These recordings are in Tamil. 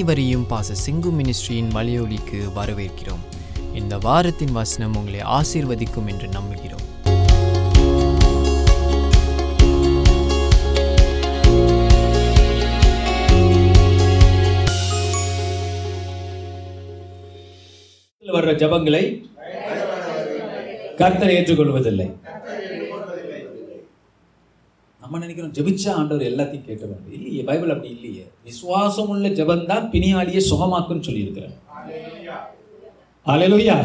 அனைவரையும் பாச சிங்கு மினிஸ்ட்ரியின் மலையொலிக்கு வரவேற்கிறோம். இந்த வாரத்தின் வசனம் உங்களை ஆசீர்வதிக்கும் என்று நம்புகிறோம். வர்ற ஜபங்களை கர்த்தர் ஏற்றுக்கொள்வதில்லை. நம்ம நினைக்கிறோம் ஜெபிச்சா ஆண்டவர் எல்லாத்தையும் கேட்டுவாங்க. இல்லையே, பைபிள் அப்படி இல்லையே. விசுவாசம் உள்ள ஜெபந்தான் பிணியாளியை சுகமாக்குன்னு சொல்லியிருக்கிறார். ஹalleluya.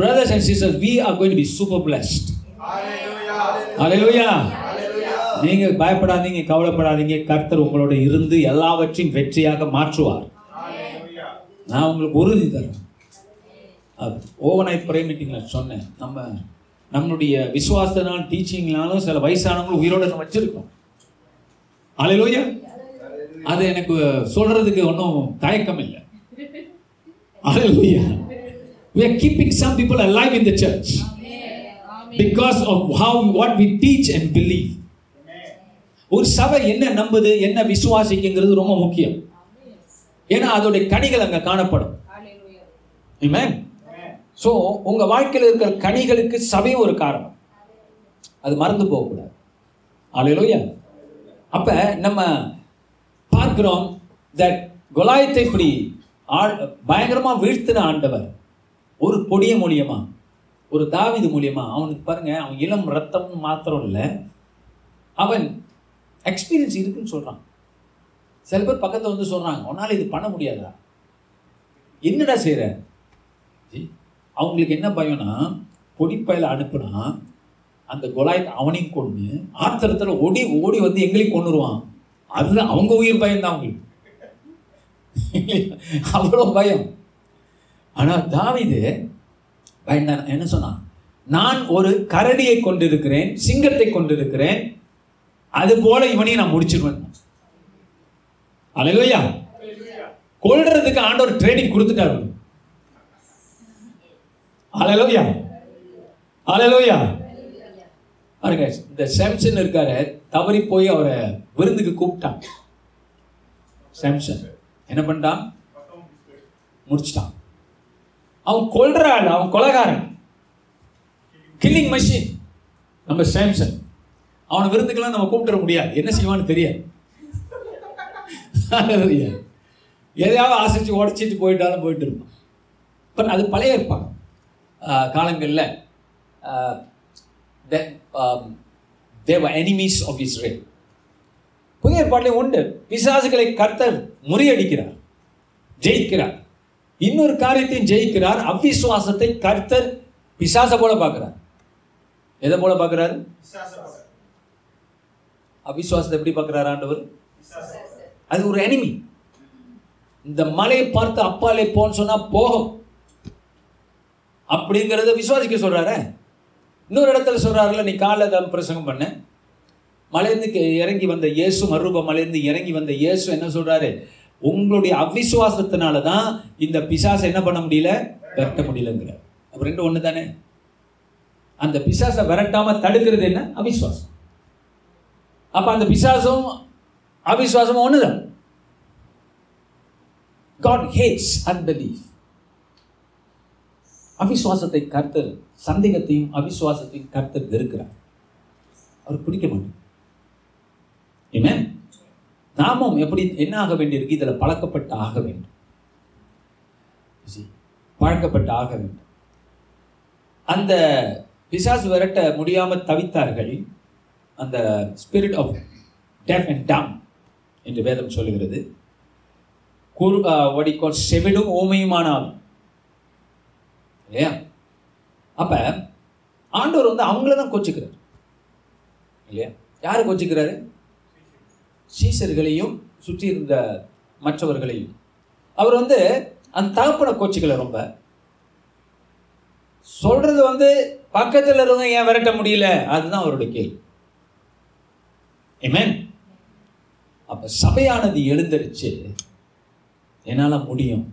Brothers and sisters, we are going to be super blessed. Hallelujah. நீங்க பயப்படாதீங்க, கவலைப்படாதீங்க. கர்த்தர் உங்களோட இருந்து எல்லாவற்றையும் வெற்றியாக மாற்றுவார். நான் உங்களுக்கு உறுதி தரேன். ஓவர் நைட் ப்ரேயர் மீட்டிங்ல சொன்னேன், நம்மளுடைய விசுவாசத்தினால டீச்சிங்னாலும் சில வயசானவங்களும் உயிரோட நம்ம வச்சிருக்கோம். ஹல்லேலூயா. அது எனக்கு சொல்றதுக்கு ஒன்றும் தயக்கம் இல்லை. ஹல்லேலூயா. We are keeping some people alive in the church because of what we teach and believe. ஒரு சபை என்ன நம்புது, என்ன விசுவாசிக்குங்கிறது ரொம்ப முக்கியம். ஏன்னா அதோடைய கனிகள் அங்கே காணப்படும். ஆமென். ஸோ உங்கள் வாழ்க்கையில் இருக்கிற கனிகளுக்கு சபையும் ஒரு காரணம். அது மறந்து போகக்கூடாது. ஹல்லேலூயா. அப்போ நம்ம பார்க்கிறோம் தட் கொலாயத்தை இப்படி பயங்கரமாக வீழ்த்தின ஆண்டவர் ஒரு கொடிய மூலியமாக, ஒரு தாவீது மூலியமாக. அவனுக்கு பாருங்கள், அவன் இளம் ரத்தம்னு மாத்திரம் இல்லை, அவன் எக்ஸ்பீரியன்ஸ் இருக்குன்னு சொல்கிறான். சில பேர் பக்கத்தில் வந்து சொல்கிறாங்க, உன்னால் இது பண்ண முடியாதா, என்னடா செய்கிற? அவங்களுக்கு என்ன பயம்னா, கொடிப்பையில் அனுப்புனா அந்த கொலாயத்தை அவனையும் கொண்டு ஆத்திரத்தில் ஓடி ஓடி வந்து எங்களையும் கொண்டுருவான். அதுதான் அவங்க உயிர் பயம்தான் அவங்களுக்கு, அவ்வளோ பயம். ஆனால் தாவீது பயந்தான். என்ன சொன்னான்? நான் ஒரு கரடியை கொண்டிருக்கிறேன், சிங்கத்தை கொண்டிருக்கிறேன், அது போல இவனையும் நான் முடிச்சிடுவேன். ஹல்லேலூயா. கொல்றதுக்கு ஆண்டவர் ட்ரைனிங் கொடுத்துட்டாரு. ஹல்லேலூயா. ஹல்லேலூயா. பாருங்க, இந்த சாம்சன் இருக்காரு, தவறி போய் அவரை விருந்துக்கு கூப்பிட்டான். சாம்சன் என்ன பண்ணிட்டான்? முடிச்சிட்டான். அவன் கொல்றான், அவன் கொலைகாரன், கில்லிங் மெஷின் நம்ம சாம்சன். அவனை விருந்துக்கெல்லாம் நம்ம கூப்பிட்டுற முடியாது, என்ன செய்வான்னு தெரியாது. எதையாவது ஆசைச்சு உடச்சிட்டு போயிட்டாலும் போயிட்டு இருப்பான். பட் அது பழைய இருப்பாங்க காலங்களில். They were enemies of Israel. புதிய ஏற்பாட்டில் உண்டு. பிசாசுகளை கர்த்தர் முறியடிக்கிறார், ஜெயிக்கிறார். இன்னொரு காரியத்தையும் ஜெயிக்கிறார். அவிசுவாசத்தை கர்த்தர் பிசாசை போல பார்க்கிறார். எதை போல பார்க்கிறார்? அவிசுவாசத்தை எப்படி பார்க்கிறார் ஆண்டவர்? அது ஒரு எனிமி. இந்த மலையை பார்த்து அப்பாலே போன்னு சொன்னா போகும் அப்படிங்கிறத விசுவாசிக்க சொல்கிறாரு. இன்னொரு இடத்துல சொல்கிறாருல, நீ காலைல பிரசங்கம் பண்ண மலையிலேருந்து இறங்கி வந்த இயேசு, மறுரூப மலையிலேருந்து இறங்கி வந்த இயேசு என்ன சொல்கிறாரு? உங்களுடைய அவிசுவாசத்தினால தான் இந்த பிசாசை என்ன பண்ண முடியல, விரட்ட முடியலங்கிற. அப்போ ரெண்டு ஒன்று தானே. அந்த பிசாசை விரட்டாமல் தடுக்கிறது என்ன? அவிசுவாசம். அப்போ அந்த பிசாசும் அவிசுவாசமும் ஒன்று தான். God hates unbelief. அவிசுவாசத்தை கர்த்தர், சந்தேகத்தையும் அவிசுவாசத்தையும் கர்த்தர் வெறுக்கிறார். அவர் பிடிக்க மாட்டார். நாமும் எப்படி என்ன ஆக வேண்டியிருக்கு? இதில் பழக்கப்பட்டு ஆக வேண்டும், பழக்கப்பட்டு ஆக வேண்டும். அந்த பிசாசு விரட்ட முடியாமல் தவித்தார்கள். அந்த ஸ்பிரிட் ஆஃப் டெஃப் அண்ட் டம் என்று வேதம் சொல்லுகிறது. வடிகோல் செவிடும் ஊமையுமானாலும். இல்லையா? அப்போ ஆண்டவர் வந்து அவங்கள தான் கோச்சிக்கிறார். இல்லையா? யாரை கோச்சிக்கிறாரு? சீசர்களையும் சுற்றி இருந்த மற்றவர்களையும். அவர் வந்து அந்த தகப்பனை கோச்சிக்கல. ரொம்ப சொல்றது வந்து பக்கத்தில் இருந்த ஏன் விரட்ட முடியல, அதுதான் அவருடைய கேள்வி. ஆமென். அப்போ சபையானது எழுந்திருச்சு, என்னால் முடியும்.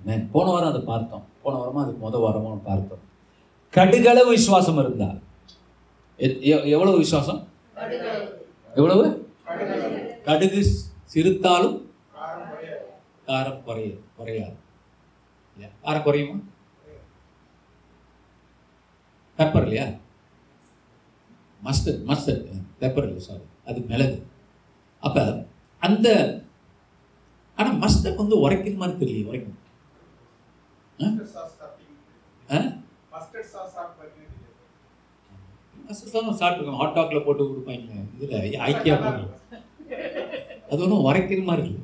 ஆமென். போன வாரம் அதை பார்த்தோம். போன வாரமா அது முதல் வாரமாக பார்த்தோம். கடுகளவு விசுவாசம் இருந்தால் எவ்வளவு விசுவாசம், எவ்வளவு கடுகு சிறுத்தாலும் காரம் குறையாது. காரம் குறையுமா? பெப்பர் இல்லையா? மஸ்டர்ட் மஸ்டர்ட் பெப்பர் இல்லை, சாரி, அது மிளகு. அப்போ அந்த ஆனால் மஸ்டர்ட் வந்து உரைக்கிற மாதிரி தெரியல. உரைக்கும் சாப்பிட்டுருக்கோம், ஹாட் டாக்கில் போட்டு கொடுப்பாங்க. இதில் ஐக்கியா போடுறோம், அது ஒன்றும் உரைக்கிற மாதிரி இல்லை.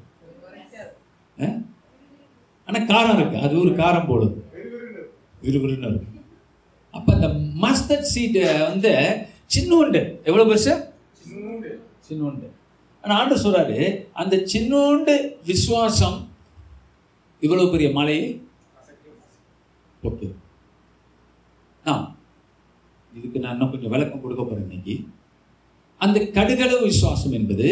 ஆனால் காரம் இருக்கு, அது ஒரு காரம் போடுது, விறுவிறுன்னு இருக்கு. அப்போ அந்த மஸ்டர்ட் சீட்டை வந்து சின்னூண்டு, எவ்வளோ பெருசு சின்னூண்டு. ஆனால் ஆண்டவர் சொல்றாரு, அந்த சின்னூண்டு விசுவாசம் இவ்வளோ பெரிய மலையை தொட்டு. இதுக்கு நான் இன்னும் கொஞ்சம் விளக்கம் கொடுக்க போறேன் இன்னைக்கு. அந்த கடுகளவு விசுவாசம் என்பது,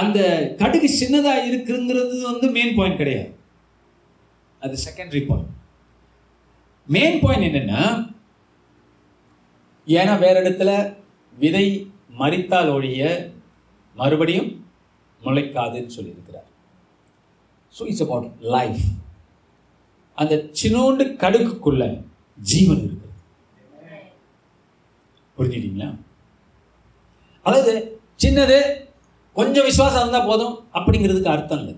அந்த கடுகு சின்னதாக இருக்குங்கிறது வந்து மெயின் பாயிண்ட் கிடையாது, அது செகண்டரி பாயிண்ட். மெயின் பாயிண்ட் என்னன்னா, ஏன்னா வேற இடத்துல விதை மறித்தால் ஒழிய மறுபடியும் முளைக்காதுன்னு சொல்லியிருக்கிறார். So it's about life. அந்த சின்னோண்டு கடுக்குள்ள ஜீவன் இருக்கு, புரிஞ்சுக்கிட்டீங்களா? அதாவது சின்னது கொஞ்சம் விசுவாசம் இருந்தால் போதும் அப்படிங்கிறதுக்கு அர்த்தம் இல்லை.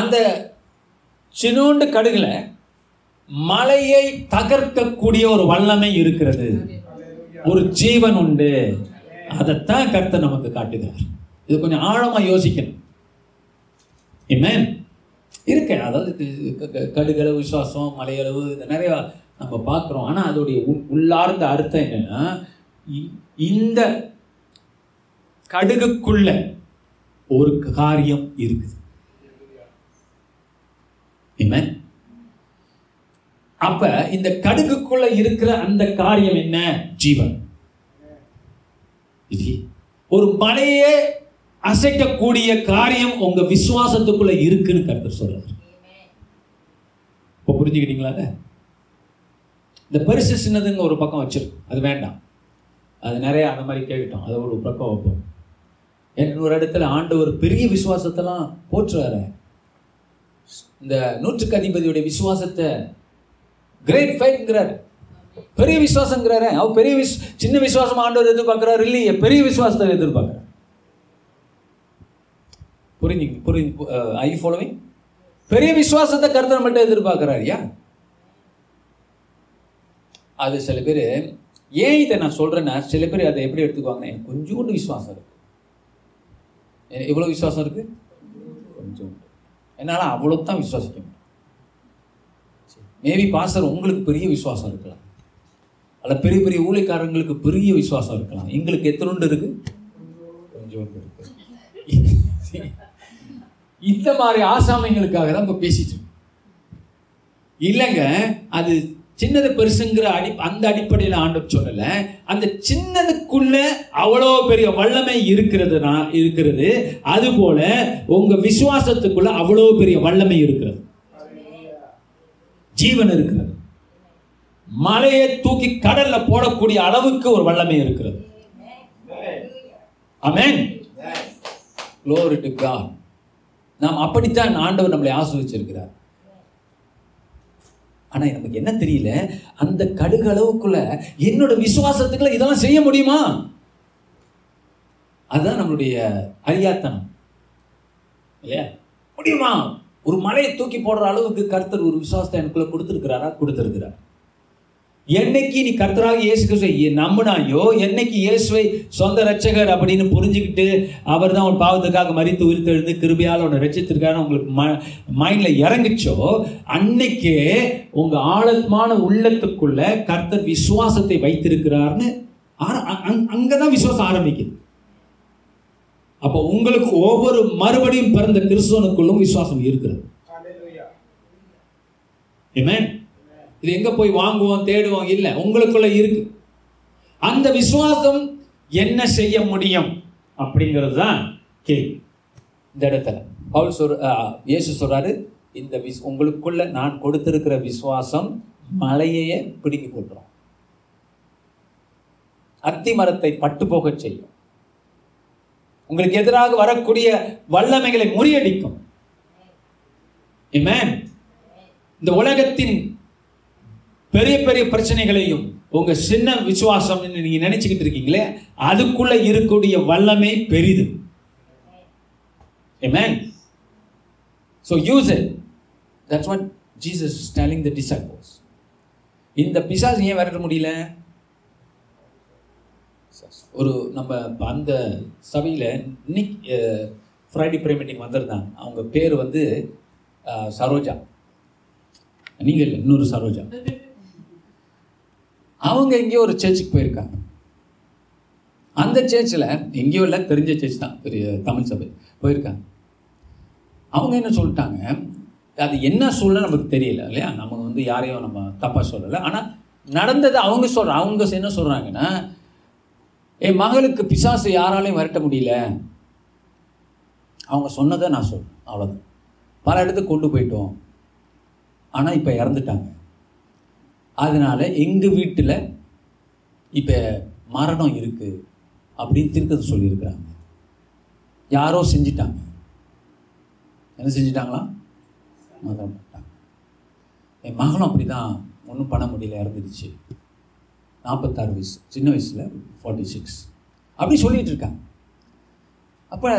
அந்த சின்னோண்டு கடுகுல மலையை தகர்க்கக்கூடிய ஒரு வல்லமை இருக்கிறது, ஒரு ஜீவன் உண்டு. அதைத்தான் கர்த்தர் நமக்கு காட்டுகிறார். இது கொஞ்சம் ஆழமா யோசிக்கணும். ஆமென். இருக்கு, அதாவது கடுகளவு விசுவாசம், மலையளவு, நிறைய நம்ம பார்க்குறோம். ஆனால் அதோடைய உள்ளார்ந்த அர்த்தம் என்னன்னா, இந்த கடுகுக்குள்ள ஒரு காரியம் இருக்குது. ஆமென். அப்ப இந்த கடுகுக்குள்ள இருக்கிற அந்த காரியம் என்ன? ஜீவன். ஒரு மலையே அசைக்கக்கூடிய காரியம் உங்க விசுவாசத்துக்குள்ள இருக்குன்னு கர்த்தர் சொல்றாரு. இப்ப புரிஞ்சுக்கிட்டீங்களா? இந்த பரிசு சின்னதுங்க ஒரு பக்கம் வச்சிருக்கு, அது வேண்டாம், அது நிறைய அந்த மாதிரி கேட்டோம், அதை ஒரு பக்கம் வைப்போம். இன்னொரு இடத்துல ஆண்டவர் பெரிய விசுவாசத்தெல்லாம் போற்றுறாரு. இந்த நூற்றுக்கு அதிபதியுடைய விசுவாசத்தை கிரேட் ஃபைட்ங்கிறார், பெரிய விசுவாசங்கிறாரு. அவர் பெரிய சின்ன விசுவாசம் ஆண்டவர் எதிர்பார்க்கிறார் இல்லையே, பெரிய விசுவாசத்தை எதிர்பார்க்கிறார். I following? பெரிய விசுவாசத்தை கர்த்தர் மட்டும் எதிர்பார்க்கிறார். யா, அது சில பேர், ஏன் இதை நான் சொல்றேன்னா, சில பேர் அதை எப்படி எடுத்துக்குவாங்கன்னா, எனக்கு கொஞ்சோண்டு விசுவாசம் இருக்கு. எவ்வளோ விசுவாசம் இருக்கு? கொஞ்சோண்டு, என்னால் அவ்வளோத்தான் விசுவாசிக்க முடியும். மேபி பாஸ்டர் உங்களுக்கு பெரிய விசுவாசம் இருக்கலாம், அல்ல பெரிய பெரிய ஊழியக்காரங்களுக்கு பெரிய விசுவாசம் இருக்கலாம். எங்களுக்கு எத்தனோண்டு இருக்கு? கொஞ்சோண்டு இருக்கு. இந்த மாதிரி ஆசாமிங்களுக்காக தான் இப்போ பேசிட்டு இல்லைங்க. அது சின்னது பெருசுங்கிற அந்த அடிப்படையில் ஆண்டவர் சொல்லலை. அந்த சின்னதுக்குள்ள அவ்வளோ பெரிய வல்லமை இருக்கிறது. அதுபோல உங்க விசுவாசத்துக்குள்ள அவ்வளோ பெரிய வல்லமை இருக்கிறது, ஜீவன் இருக்கிறது. மலையை தூக்கி கடல்ல போடக்கூடிய அளவுக்கு ஒரு வல்லமை இருக்கிறது. ஆமென். Glory to God. நாம் அப்படித்தான் ஆண்டவர் நம்மளை ஆசீர்வதிச்சிருக்கிறார். ஆனா நமக்கு என்ன தெரியல, அந்த கடுகு அளவுக்குள்ள என்னோட விசுவாசத்துக்குள்ள இதெல்லாம் செய்ய முடியுமா? அதுதான் நம்மளுடைய அறியாத்தனம் இல்லையா? முடியுமா? ஒரு மலையை தூக்கி போடுற அளவுக்கு கர்த்தர் ஒரு விசுவாசத்தை எனக்குள்ள கொடுத்திருக்கிறார். என்னைக்கு நீ கர்த்தராக இயேசு கிறிஸ்துவை நம்பினாயோ, என்னைக்கு இயேசுவை சொந்த ரட்சகர் அப்படின்னு புரிஞ்சுக்கிட்டு அவர் தான் உன் பாவத்துக்காக மரித்து உயிர்த்தெழுந்து கிருபையால் உன்னை ரட்சித்திருக்காரு உங்களுக்கு மைண்ட்ல இறங்குச்சோ, அன்னைக்கே உங்க ஆழமான உள்ளத்துக்குள்ள கர்த்தர் விசுவாசத்தை வைத்திருக்கிறார்னு அங்கதான் விசுவாசம் ஆரம்பிக்குது. அப்போ உங்களுக்கு ஒவ்வொரு மறுபடியும் பிறந்த கிறிஸ்துவனுக்குள்ளும் விசுவாசம் இருக்கிறது. ஆமென். இது எங்க போய் வாங்குவோம் தேடுவோம் இல்லை, உங்களுக்குள்ள இருக்கு. அந்த விசுவாசம் என்ன செய்ய முடியும் அப்படிங்கிறது தான் கேள்வி. இந்த இடத்துல பவுல் இயேசு சொல்றாரு, இந்த உங்களுக்குள்ள நான் கொடுத்திருக்கிற விசுவாசம் மலையையே பிடுங்கி போட்டுரும், அத்தி மரத்தை பட்டு போக செய்யும். உங்களுக்கு எதிராக வரக்கூடிய வல்லமைகளை முறியடிக்கும். ஆமென். இந்த உலகத்தின் பெரிய பெரிய பிரச்சனைகளையும் உங்க சின்ன விசுவாசம் நீங்க நினைச்சுக்கிட்டு இருக்கீங்களே, அதுக்குள்ள இருக்கக்கூடிய வல்லமை பெரிது. ஆமென். So use it. That's what Jesus is telling the disciples. இந்த பிசாசு ஏன் விரட்ட முடியல? ஒரு நம்ம அந்த சபையில் இன்னைக்கு ஃப்ரைடே ப்ரேயர் மீட்டிங் வந்திருந்தாங்க. அவங்க பேர் வந்து சரோஜா, நீங்கள் இன்னொரு சரோஜா. அவங்க எங்கேயோ ஒரு சர்ச்சுக்கு போயிருக்காங்க. அந்த சர்ச்சில் எங்கேயோ இல்லை, தெரிஞ்ச சர்ச் தான், பெரிய தமிழ் சபை போயிருக்காங்க. அவங்க என்ன சொல்லிட்டாங்க, அது என்ன சொல்ல நமக்கு தெரியல இல்லையா, நமக்கு வந்து யாரையும் நம்ம தப்பாக சொல்லலை, ஆனால் நடந்தது அவங்க சொல்கிறாங்க. அவங்க என்ன சொல்கிறாங்கன்னா, என் மகளுக்கு பிசாசு யாராலையும் விரட்ட முடியல, அவங்க சொன்னதை நான் சொல்கிறேன், அவ்வளோதான். பல இடத்துக்கு கொண்டு போயிட்டோம், ஆனால் இப்போ இறந்துட்டாங்க, அதனால் எங்கள் வீட்டில் இப்போ மரணம் இருக்குது அப்படின்னு திருக்கதை சொல்லியிருக்கிறாங்க. யாரோ செஞ்சிட்டாங்க. என்ன செஞ்சிட்டாங்களா? மரணம் பண்ணிட்டாங்க. என் மகளும் அப்படி தான், ஒன்றும் பண்ண முடியல, இறந்துடுச்சு, 46 வயசு, சின்ன வயசில் 46 அப்படி சொல்லிகிட்டு இருக்காங்க. அப்போ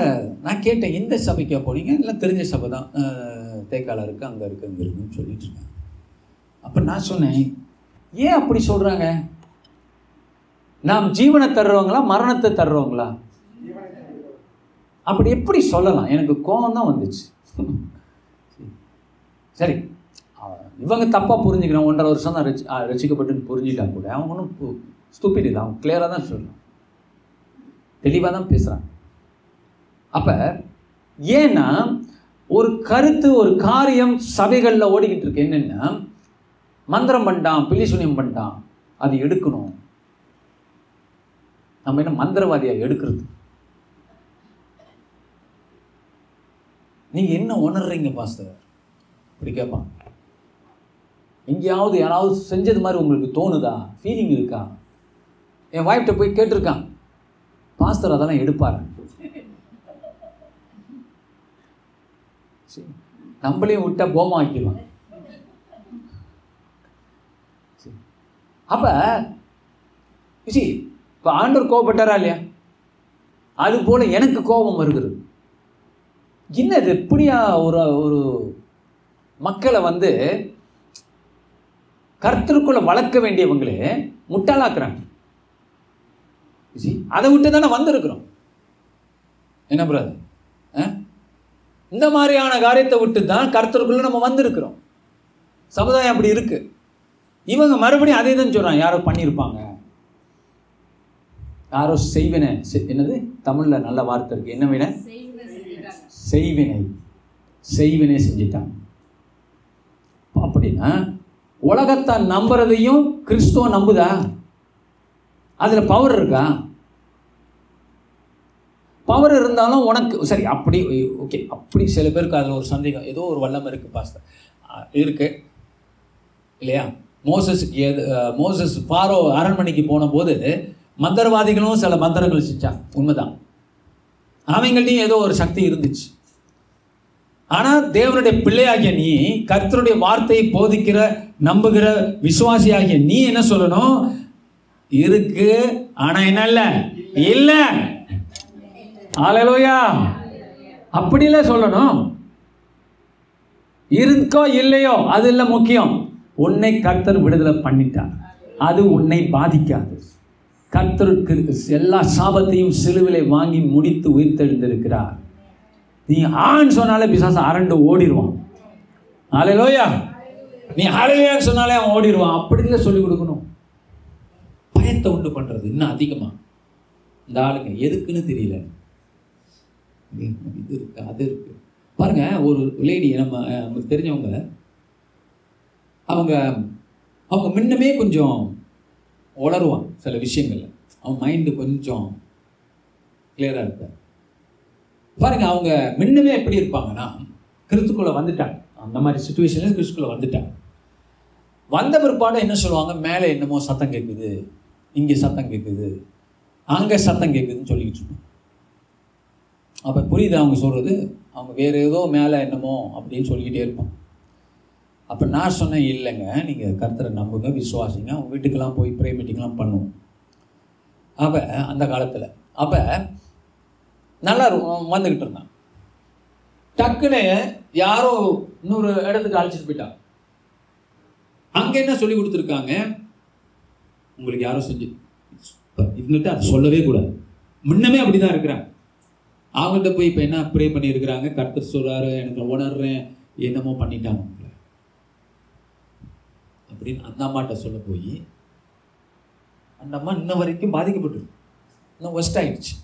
நான் கேட்டேன், எந்த சபைக்கு போனீங்க? எல்லாம் தெரிஞ்ச சபை தான், தேக்கால இருக்குது, அங்கே இருக்குது, அங்கே இருக்குன்னு சொல்லிட்டு இருக்காங்க. அப்போ நான் சொன்னேன், ஏன் அப்படி சொல்கிறாங்க? நாம் ஜீவனை தர்றவங்களா மரணத்தை தர்றவங்களா? அப்படி எப்படி சொல்லலாம்? எனக்கு கோபம் தான் வந்துச்சு. சரி, இவங்க தப்பாக புரிஞ்சுக்கணும், 1.5 வருஷம் தான் ரசிக்கப்பட்டுன்னு புரிஞ்சுட்டா கூட அவங்க ஒன்றும் ஸ்டூபிட் இல்லை, அவங்க கிளியராக தான் சொல்கிறாங்க, தெளிவாக தான் பேசுகிறாங்க. அப்போ ஏன்னா ஒரு கருத்து, ஒரு காரியம் சபைகளில் ஓடிக்கிட்டு இருக்கு என்னென்னா, மந்திரம் பண்ணிட்டான், பில்லிசூனியம் பண்ணிட்டான், அது எடுக்கணும். நம்ம என்ன மந்திரவாதியாக எடுக்கிறது? நீங்கள் என்ன உணர்றீங்க பாஸ்டர்? இப்படி கேட்பான். எங்கேயாவது யாராவது செஞ்சது மாதிரி உங்களுக்கு தோணுதா? ஃபீலிங் இருக்கா? என் வைஃப்ட்ட போய் கேட்டிருக்கான், பாஸ்டர் அதெல்லாம் எடுப்பார். நம்மளையும் விட்டா போமா ஆக்கிடுவான். அப்போ இப்போ ஆண்டவர் கோபப்பட்டாரா இல்லையா? அது போல எனக்கு கோபம் வருகிறது. என்னது எப்படியா ஒரு ஒரு மக்களை வந்து கர்த்தருக்குள்ள வளர்க்க வேண்டியவங்களே முட்டாளாக்குறாங்க. அதை விட்டு தானே வந்திருக்கிறோம். என்ன பிரதர், இந்த மாதிரியான காரியத்தை விட்டு தான் கர்த்தருக்குள்ள நம்ம வந்திருக்கிறோம். சமுதாயம் அப்படி இருக்கு. இவங்க மறுபடியும் அதே தான் சொல்கிறாங்க, யாரோ பண்ணியிருப்பாங்க, யாரோ செய்வினை, என்னது தமிழில் நல்ல வார்த்தை இருக்கு, என்ன வினை? செய்வினை. செய்வினை செஞ்சிட்டாங்க. அப்படின்னா உலகத்தை நம்புறதையும் கிறிஸ்துவ நம்புதா? அதில் பவர் இருக்கா? பவர் இருந்தாலும் உனக்கு சரி அப்படி ஓகே. அப்படி சில பேருக்கு அதில் ஒரு சந்தேகம், ஏதோ ஒரு வல்லமை இருக்குது பாஸ்டர் இருக்கு இல்லையா? மோசஸுக்கு மோசஸ் ஃபாரோ அரண்மனைக்கு போன போது மந்திரவாதிகளும் சில மந்திரங்கள் செஞ்சாங்க, உண்மைதான், அவங்கள்டையும் ஏதோ ஒரு சக்தி இருந்துச்சு. ஆனால் தேவனுடைய பிள்ளையாகிய நீ, கர்த்தருடைய வார்த்தையை போதிக்கிற நம்புகிற விசுவாசியாகிய நீ என்ன சொல்லணும்? இருக்கு, ஆனால் என்ன இல்லை இல்லை, ஹல்லேலூயா, அப்படில சொல்லணும். இருக்கோ இல்லையோ அது இல்லை முக்கியம், உன்னை கர்த்தர் விடுதலை பண்ணிட்டார், அது உன்னை பாதிக்காது. கர்த்தருக்கு எல்லா சாபத்தையும் சிலுவிலை வாங்கி முடித்து உயிர்த்தெழுந்திருக்கிறார். நீ ஆண் சொன்னாலே பிசாசம் அரண்டு ஓடிடுவான். ஹல்லேலூயா. நீ ஹல்லேலூயான்னு சொன்னாலே அவன் ஓடிடுவான். அப்படில சொல்லிக் கொடுக்கணும். பயத்தை உண்டு பண்ணுறது இன்னும் அதிகமாக. இந்த ஆளுங்க எதுக்குன்னு தெரியல, இது இருக்கு அது இருக்கு. பாருங்க, ஒரு லேடி நம்ம தெரிஞ்சவங்க, அவங்க அவங்க முன்னமே கொஞ்சம் உளருவான் சில விஷயங்கள்ல, அவங்க மைண்டு கொஞ்சம் கிளியராக இருப்பார். பாருங்க, அவங்க முன்னமே எப்படி இருப்பாங்கன்னா, கிறிஸ்துக்குள்ளே வந்துட்டாங்க, அந்த மாதிரி சுச்சுவேஷன்லேயும் கிறிஸ்துக்குள்ளே வந்துட்டாங்க. வந்த பிற்பாடு என்ன சொல்லுவாங்க, மேலே என்னமோ சத்தம் கேட்குது, இங்கே சத்தம் கேட்குது, அங்கே சத்தம் கேட்குதுன்னு சொல்லிக்கிட்டு இருப்பாங்க. அப்போ புரியுது அவங்க சொல்கிறது, அவங்க வேறு ஏதோ மேலே என்னமோ அப்படின்னு சொல்லிக்கிட்டே இருப்பான். அப்போ நான் சொன்னேன், இல்லைங்க நீங்கள் கர்த்தரை நம்புங்க, விசுவாசிங்க, அவங்க வீட்டுக்கெல்லாம் போய் ப்ரே மீட்டிங்லாம் பண்ணுவோம் அப்போ அந்த காலத்தில். அப்போ நல்லா இருக்கும் வந்துக்கிட்டு இருந்தான். டக்குன்னு யாரோ இன்னொரு இடத்துக்கு அழைச்சிட்டு போயிட்டாங்க. அங்கே என்ன சொல்லி கொடுத்துருக்காங்க, உங்களுக்கு யாரோ செஞ்சு இருந்துட்டு அதை சொல்லவே கூடாது, முன்னமே அப்படி தான் இருக்கிறாங்க. அவங்கள்ட்ட போய் இப்போ என்ன ப்ரே பண்ணியிருக்கிறாங்க, கர்த்தர் சொல்கிறாரு எனக்கு உணர்றேன், என்னமோ பண்ணிட்டாங்க அப்படின்னு அந்த அம்மாட்ட சொல்ல போய் அந்த அம்மா இன்ன வரைக்கும் பாதிக்கப்பட்டது, இன்னும் ஒஸ்ட் ஆகிடுச்சு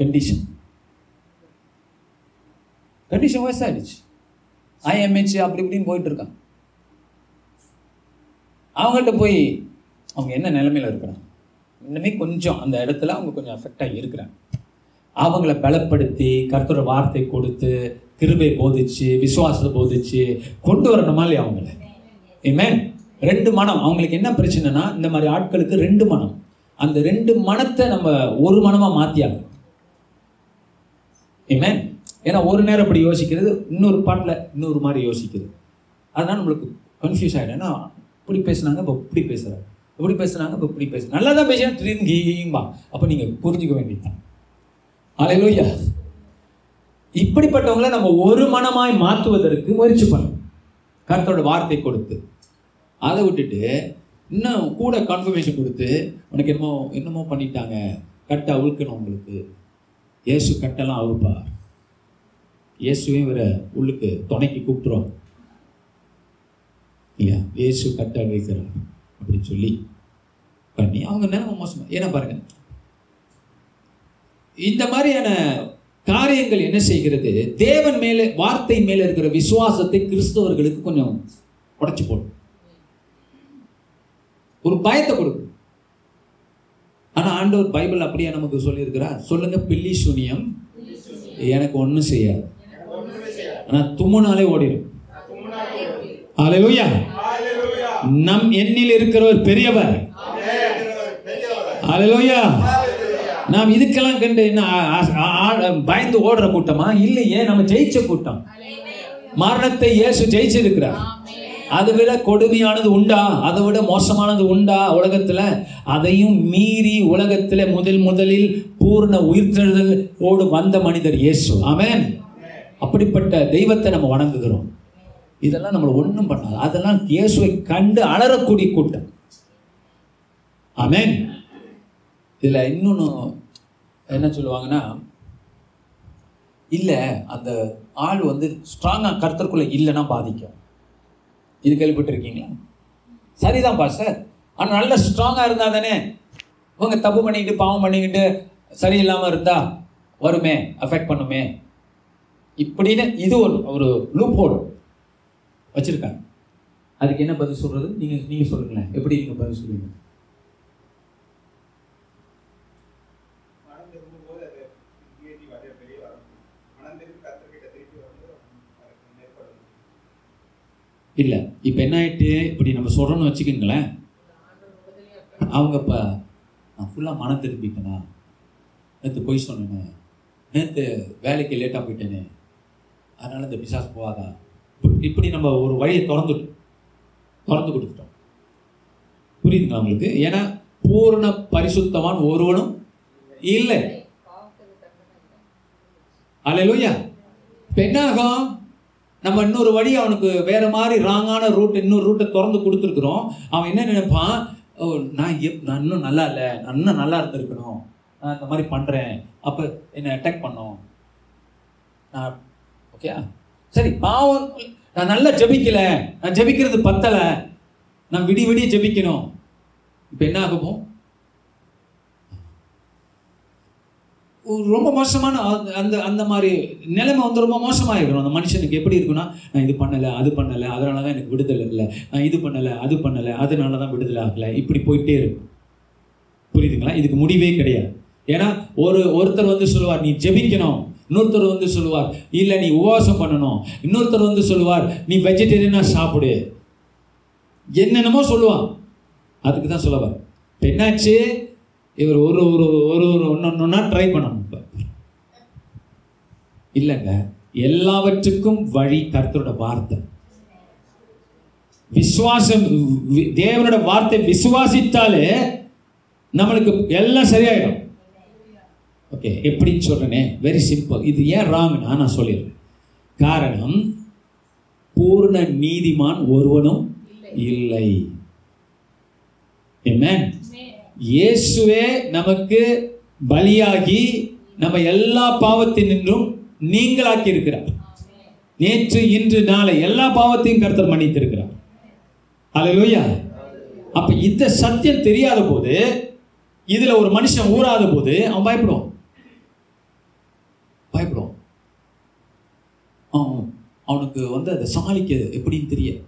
கண்டிஷன் ஒஸ்ட் ஆகிடுச்சு, IMH அப்படி இப்படின்னு போயிட்டு இருக்காங்க. அவங்கள்ட்ட போய் அவங்க என்ன நிலைமையில் இருக்கிறாங்க, இன்னுமே கொஞ்சம் அந்த இடத்துல அவங்க கொஞ்சம் அஃபெக்டாக இருக்கிறாங்க. அவங்கள பலப்படுத்தி கர்த்தரோட வார்த்தை கொடுத்து கிருபை போதிச்சு விசுவாசத்தை போதிச்சு கொண்டு வரணுமா இல்லையா அவங்கள? ஆமென். ரெண்டு மனம். அவங்களுக்கு என்ன பிரச்சனைனா இந்த மாதிரி ஆட்களுக்கு ரெண்டு மனம். அந்த ரெண்டு மனத்தை நம்ம ஒரு மனமாக மாற்றியாங்க. ஆமென். ஏன்னா ஒரு நேரம் இப்படி யோசிக்கிறது, இன்னொரு பாட்டில் இன்னொரு மாதிரி யோசிக்கிறது, அதனால் நம்மளுக்கு கன்ஃபியூஸ் ஆகிடும். ஏன்னா இப்படி பேசுனாங்க இப்போ இப்படி பேசுகிறாங்க, இப்படி பேசுனாங்க இப்போ இப்படி பேச, நல்லா தான் பேசுகிறேன் ட்ரீங்கீம்பா. அப்போ நீங்கள் புரிஞ்சுக்க வேண்டியதுதான். அல்லேலூயா. இப்படிப்பட்டவங்களை நம்ம ஒரு மனமாய் மாற்றுவதற்கு முயற்சி பண்ணணும், கர்த்தரோட வார்த்தை கொடுத்து. அதை விட்டுட்டு இன்னும் கூட கன்ஃபர்மேஷன் கொடுத்து உனக்கு என்னமோ பண்ணிட்டாங்க, கட்டை அவுழ்க்கணும், உங்களுக்கு இயேசு கட்டெல்லாம் அவுழ்ப்பார், இயேசுவே இவர உள்ளுக்கு துணைக்கு கூப்பிட்டுருவாங்க இல்லையா, இயேசு கட்டை அவிழ்க்கிறார் அப்படின்னு சொல்லி பண்ணி அவங்க நிலைமை மோசமாக. ஏன்னா பாருங்க, இந்த மாதிரியான காரியங்கள் என்ன செய்கிறது, தேவன் மேலே வார்த்தை மேலே இருக்கிற விசுவாசத்தை கிறிஸ்தவர்களுக்கு கொஞ்சம் உடைச்சு போடும், ஒரு பயத்தை கொடுக்கும். ஆனால் ஆண்டவர் பைபிள் அப்படியே நமக்கு சொல்லியிருக்கிறார், சொல்லுங்க, பில்லி சூனியம் எனக்கு ஒன்றும் செய்யாது, ஆனால் தும்முனாலே ஓடிடும். அல்லேலூயா. நம் எண்ணில் இருக்கிறவர் பெரியவர். அல்லேலூயா. நாம் இதுக்கெல்லாம் கண்டு என்ன பயந்து ஓடுற கூட்டமா? இல்லையே, நம்ம ஜெயிச்ச கூட்டம். மரணத்தை இயேசு ஜெயிச்சிருக்கிறார். அதை விட கொடுமையானது உண்டா? அதை விட மோசமானது உண்டா உலகத்துல? அதையும் மீறி உலகத்துல முதலில் பூர்ண உயிர்த்தெழுதல் ஓடு வந்த மனிதர் இயேசு. ஆமென். அப்படிப்பட்ட தெய்வத்தை நம்ம வணங்குகிறோம். இதெல்லாம் நம்மளை ஒன்றும் பண்ணாது. அதெல்லாம் இயேசுவை கண்டு அலறக்கூடிய கூட்டம். ஆமென். இதில் இன்னொன்று என்ன சொல்லுவாங்கன்னா, இல்லை அந்த ஆள் வந்து ஸ்ட்ராங்காக கர்த்தருக்குள்ளே இல்லைன்னா பாதிக்கும். இது கேள்விப்பட்டிருக்கீங்களா? சரிதான் பாஸ்டர், ஆனால் நல்லா ஸ்ட்ராங்காக இருந்தால் தானே, இவங்க தப்பு பண்ணிக்கிட்டு பாவம் பண்ணிக்கிட்டு சரியில்லாமல் இருந்தால் வருமே, அஃபெக்ட் பண்ணுமே இப்படின்னு இது ஒரு லூப் ஹோல் வச்சுருக்காங்க. அதுக்கு என்ன பதில் சொல்கிறது? நீங்கள் சொல்லுங்களேன், எப்படி நீங்கள் பதில் சொல்லுவீங்க? இல்லை, இப்போ என்ன ஆகிட்டு இப்படி நம்ம சொல்கிறோன்னு வச்சுக்கோங்களேன், அவங்க இப்போ நான் ஃபுல்லாக மனம் திரும்பிட்டேனா, நேற்று போய் சொன்னேன், நேற்று வேலைக்கு லேட்டாக போயிட்டேனே, அதனால் இந்த பிசாசு போகாதா, இப்படி நம்ம ஒரு வழியை திறந்து கொடுத்துட்டோம். புரியுதுங்களா அவங்களுக்கு? ஏன்னா பூர்ண பரிசுத்தமான ஒருவனும் இல்லை. அல்லேலூயா. இப்போ என்ன ஆகும், நம்ம இன்னொரு வழி அவனுக்கு வேற மாதிரி ராங்கான ரூட், இன்னொரு ரூட்டை திறந்து கொடுத்துருக்குறோம். அவன் என்ன நினைப்பான், ஓ நான் இன்னும் நல்லா இல்லை, நான் இன்னும் நல்லா இருந்திருக்கணும், நான் இந்த மாதிரி பண்ணுறேன், அப்போ என்னை அட்டாக் பண்ணோம் நான். ஓகே சரி, பாவம் நான் நல்லா ஜெபிக்கலை, நான் ஜெபிக்கிறது பத்தலை, நான் விடிய ஜெபிக்கணும். இப்போ என்ன ஆகுமோ, ரொம்ப மோசமான அந்த அந்த மாதிரி நிலைமை வந்து ரொம்ப மோசமாக இருக்கணும். அந்த மனுஷனுக்கு எப்படி இருக்குன்னா, நான் இது பண்ணலை, அது பண்ணலை, அதனால தான் எனக்கு விடுதலை இல்லை, நான் இது பண்ணலை, அது பண்ணலை, அதனால தான் விடுதலை ஆகலை, இப்படி போயிட்டே இருக்கும். புரியுதுங்களா? இதுக்கு முடிவே கிடையாது. ஏன்னா ஒருத்தர் வந்து சொல்லுவார் நீ ஜெபிக்கணும், இன்னொருத்தர் வந்து சொல்லுவார் இல்லை நீ உபவாசம் பண்ணணும், இன்னொருத்தர் வந்து சொல்லுவார் நீ வெஜிடேரியனாக சாப்பிடு, என்னென்னமோ சொல்லுவான். அதுக்கு தான் சொல்லுவார். இப்போ என்னாச்சு, இவர் ஒரு ஒன்றா ட்ரை பண்ணணும். இப்போ இல்லைங்க, எல்லாவற்றுக்கும் வழி கர்த்தரோட வார்த்தை. விசுவாசம், தேவனோட வார்த்தை விசுவாசித்தாலே நம்மளுக்கு எல்லாம் சரியாயிடும். ஓகே, எப்படின்னு சொல்றேனே, வெரி சிம்பிள். இது ஏன் ராங்னா நான் சொல்லிடுறேன். காரணம், பூர்ண நீதிமான் ஒருவனும் இல்லை. ஆமென். இயேசுவே நமக்கு பலியாகி நம்ம எல்லா பாவத்தினின்றும் நீங்களாக்கி இருக்கிறார். நேற்று இன்று நாளை எல்லா பாவத்தையும் கர்த்தர் மன்னித்து இருக்கிறார். அல்லேலூயா. அப்ப இந்த சத்தியம் தெரியாத போது, இதுல ஒரு மனுஷன் ஊறாத போது அவன் பயப்படுவான். அவனுக்கு வந்து அதை சமாளிக்க எப்படின்னு தெரியாது.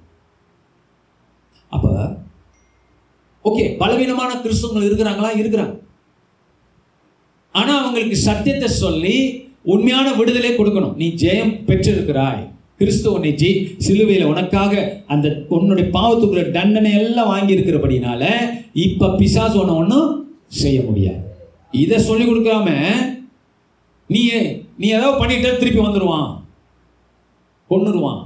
அப்ப ஓகே, பலவீனமான கிறிஸ்தவர்கள் இருக்கிறாங்க. ஆனா அவங்களுக்கு சத்தியத்தை சொல்லி உண்மையான விடுதலை கொடுக்கணும். நீ ஜெயம் பெற்றிருக்கிறாய், கிறிஸ்து உன்னை சிலுவையில் உனக்காக அந்த உன்னுடைய பாவத்துக்குள்ள தண்டனை எல்லாம் வாங்கி இருக்கிறபடினால இப்ப பிசாசு உன்னை ஒன்றும் செய்ய முடியாது. இதை சொல்லி கொடுக்காம நீ நீ ஏதாவது பண்ணிட்ட திருப்பி வந்துடுவான், கொன்னுடுவான்.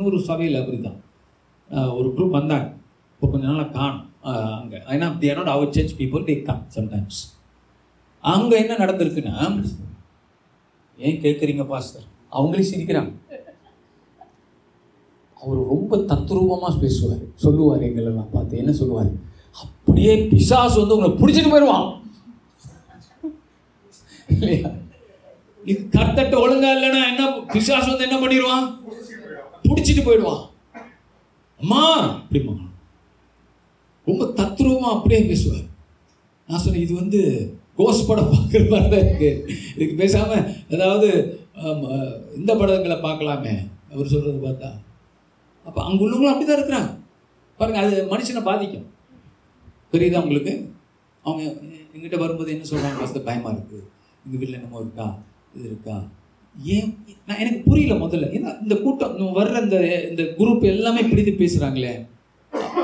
நூறு சபையில் அப்படிதான் ஒரு குரூப் வந்தாங்க. இப்போ கொஞ்ச நாளாக காணும் அங்கே. ஏன்னா they are not our church people, they come sometimes. அங்கே என்ன நடந்திருக்குன்னா, ஏன் கேட்குறீங்க பாஸ்டர், அவங்களே சிரிக்கிறாங்க. அவர் ரொம்ப தத்ரூபமாக பேசுவார், சொல்லுவார். எங்களெல்லாம் பார்த்து என்ன சொல்லுவார், அப்படியே பிசாசு வந்து உங்களை பிடிச்சிட்டு போயிடுவான் இல்லையா. இது கர்த்தட்ட ஒழுங்கா இல்லைன்னா என்ன, பிசாசு வந்து என்ன பண்ணிடுவான், பிடிச்சிட்டு போயிடுவான். அம்மா அப்படிமா ரொம்ப தத்ரூபமாக அப்படியே பேசுவார். நான் சொன்னேன், இது வந்து கோஸ் படம் பார்க்குற மாதிரி தான் இருக்கு. இதுக்கு பேசாமல் அதாவது இந்த படங்களை பார்க்கலாமே அவர் சொல்கிறது பார்த்தா. அப்போ அங்கே உள்ளவங்களும் அப்படி தான் இருக்கிறாங்க பாருங்கள். அது மனுஷனை பாதிக்கும். புரியுதா உங்களுக்கு? அவங்க எங்கிட்ட வரும்போது என்ன சொல்கிறாங்க, ஃபஸ்ட்டு பயமாக இருக்குது, எங்கள் வீட்டில் என்னமோ இருக்கா, இது இருக்கா. ஏன் நான் எனக்கு புரியல முதல்ல. ஏன்னா இந்த கூட்டம் வர்ற இந்த குரூப் எல்லாமே பிடித்து பேசுகிறாங்களே.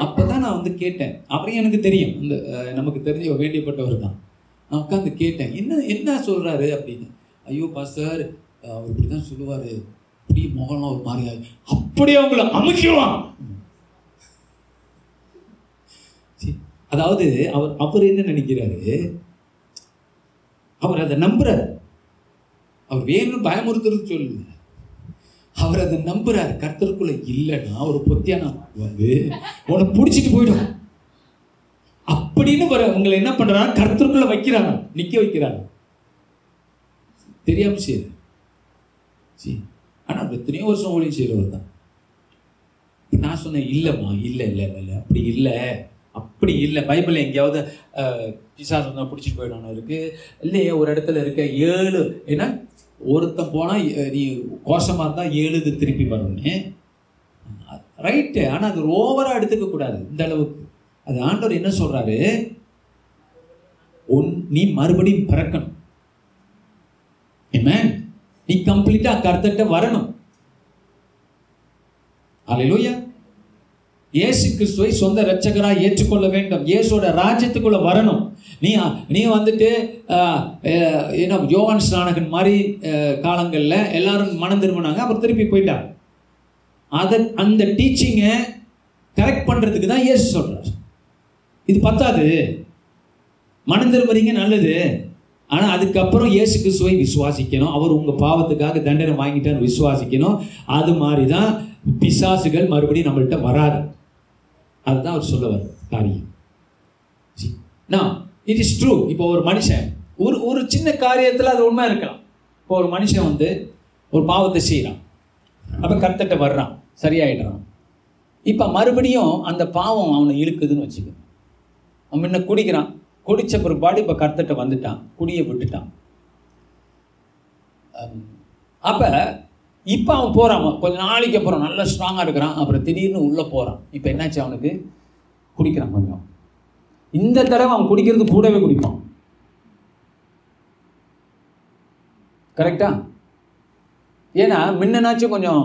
அப்போ தான் நான் வந்து கேட்டேன். அப்புறம் எனக்கு தெரியும், இந்த நமக்கு தெரிஞ்ச வேண்டியப்பட்டவர் தான். நான் உட்காந்து கேட்டேன், என்ன சொல்கிறாரு அப்படின்னு. ஐயோ பாஸ்டர், அவர் இப்படி தான் சொல்லுவார், இப்படி முகம்லாம் ஒரு மாதிரி ஆகுது, அப்படியே அவங்கள அமுக்கிடுவான். அதாவது அவர் என்ன நினைக்கிறாரு, அவர் அதை நம்புறாரு. அவர் வேணும் பயமுறுத்துறது சொல்லு, அவர் அதை நம்புறாரு. கர்த்தருக்குள்ள இல்லைன்னா ஒரு பொத்தியான வந்து உன்னை பிடிச்சிட்டு போயிடும் அப்படின்னு உங்களை என்ன பண்றாங்க, கர்த்தருக்குள்ள வைக்கிறாங்க, நிக்க வைக்கிறாங்க. தெரியாம செய்யுது. ஆனா எத்தனையோ வருஷம் ஒளி செய்யறவர் தான். நான் சொன்னேன், இல்லைம்மா, இல்லை அப்படி இல்லை பைபிள் எங்கேயாவது பிசாசு வந்தா பிடிச்சிட்டு போயிடணும் இருக்கு இல்லையே. ஒரு இடத்துல இருக்க 7, ஏன்னா ஒருத்தன் போனா நீ கோஷமா இருந்தா 7 இது திருப்பி வரணும்னு ரைட்டு. ஆனா அது ஓவரா எடுத்துக்க கூடாது. இந்த அளவுக்கு அது ஆண்டவர் என்ன சொல்றாரு, நீ மறுபடியும் பிறக்கணும். ஆமென். நீ கம்ப்ளீட்டா கர்த்தர்ட்ட வரணும். அல்லேலூயா. இயேசு கிறிஸ்துவை சொந்த இரட்சகராக ஏற்றுக்கொள்ள வேண்டும். இயேசுவோட ராஜ்யத்துக்குள்ள வரணும். நீ வந்துட்டு ஏன்னா யோவான் ஸ்நானகன் மாதிரி காலங்களில் எல்லாரும் மனம் திரும்பினாங்க, அப்புறம் திருப்பி போயிட்டாங்க. அந்த டீச்சிங்கை கரெக்ட் பண்ணுறதுக்கு தான் இயேசு சொல்கிறார். இது பத்தாது, மனம் திரும்புறீங்க நல்லது, ஆனால் அதுக்கப்புறம் இயேசு கிறிஸ்துவை விசுவாசிக்கணும். அவர் உங்கள் பாவத்துக்காக தண்டனை வாங்கிட்டான்னு விசுவாசிக்கணும். அது மாதிரி தான் பிசாசுகள் மறுபடியும் நம்மள்கிட்ட வராது. அதுதான் அவர் சொல்ல வர காரியம். நான் இட் இஸ் ட்ரூ. இப்போ ஒரு மனுஷன் ஒரு சின்ன காரியத்தில் அது உண்மையாக இருக்கலாம். இப்போ ஒரு மனுஷன் வந்து ஒரு பாவத்தை செய்கிறான், அப்போ கர்த்தர்ட்ட வர்றான், சரியாயிடுறான். இப்போ மறுபடியும் அந்த பாவம் அவனை இழுக்குதுன்னு வச்சுக்கணும். அவன் முன்ன குடிக்கிறான், குடித்த பிற்பாடு இப்போ கர்த்தர்ட்ட வந்துட்டான், குடியை விட்டுட்டான். அப்போ இப்போ அவன் போகிறான், கொஞ்ச நாளைக்கு அப்புறம் நல்லா ஸ்ட்ராங்காக இருக்கிறான், அப்புறம் திடீர்னு உள்ளே போகிறான். இப்போ என்னாச்சு, அவனுக்கு குடிக்கிறான் கொஞ்சம். இந்த தடவை அவன் குடிக்கிறது கூடவே குடிப்பான், கரெக்டா? ஏன்னா முன்னாச்சும் கொஞ்சம்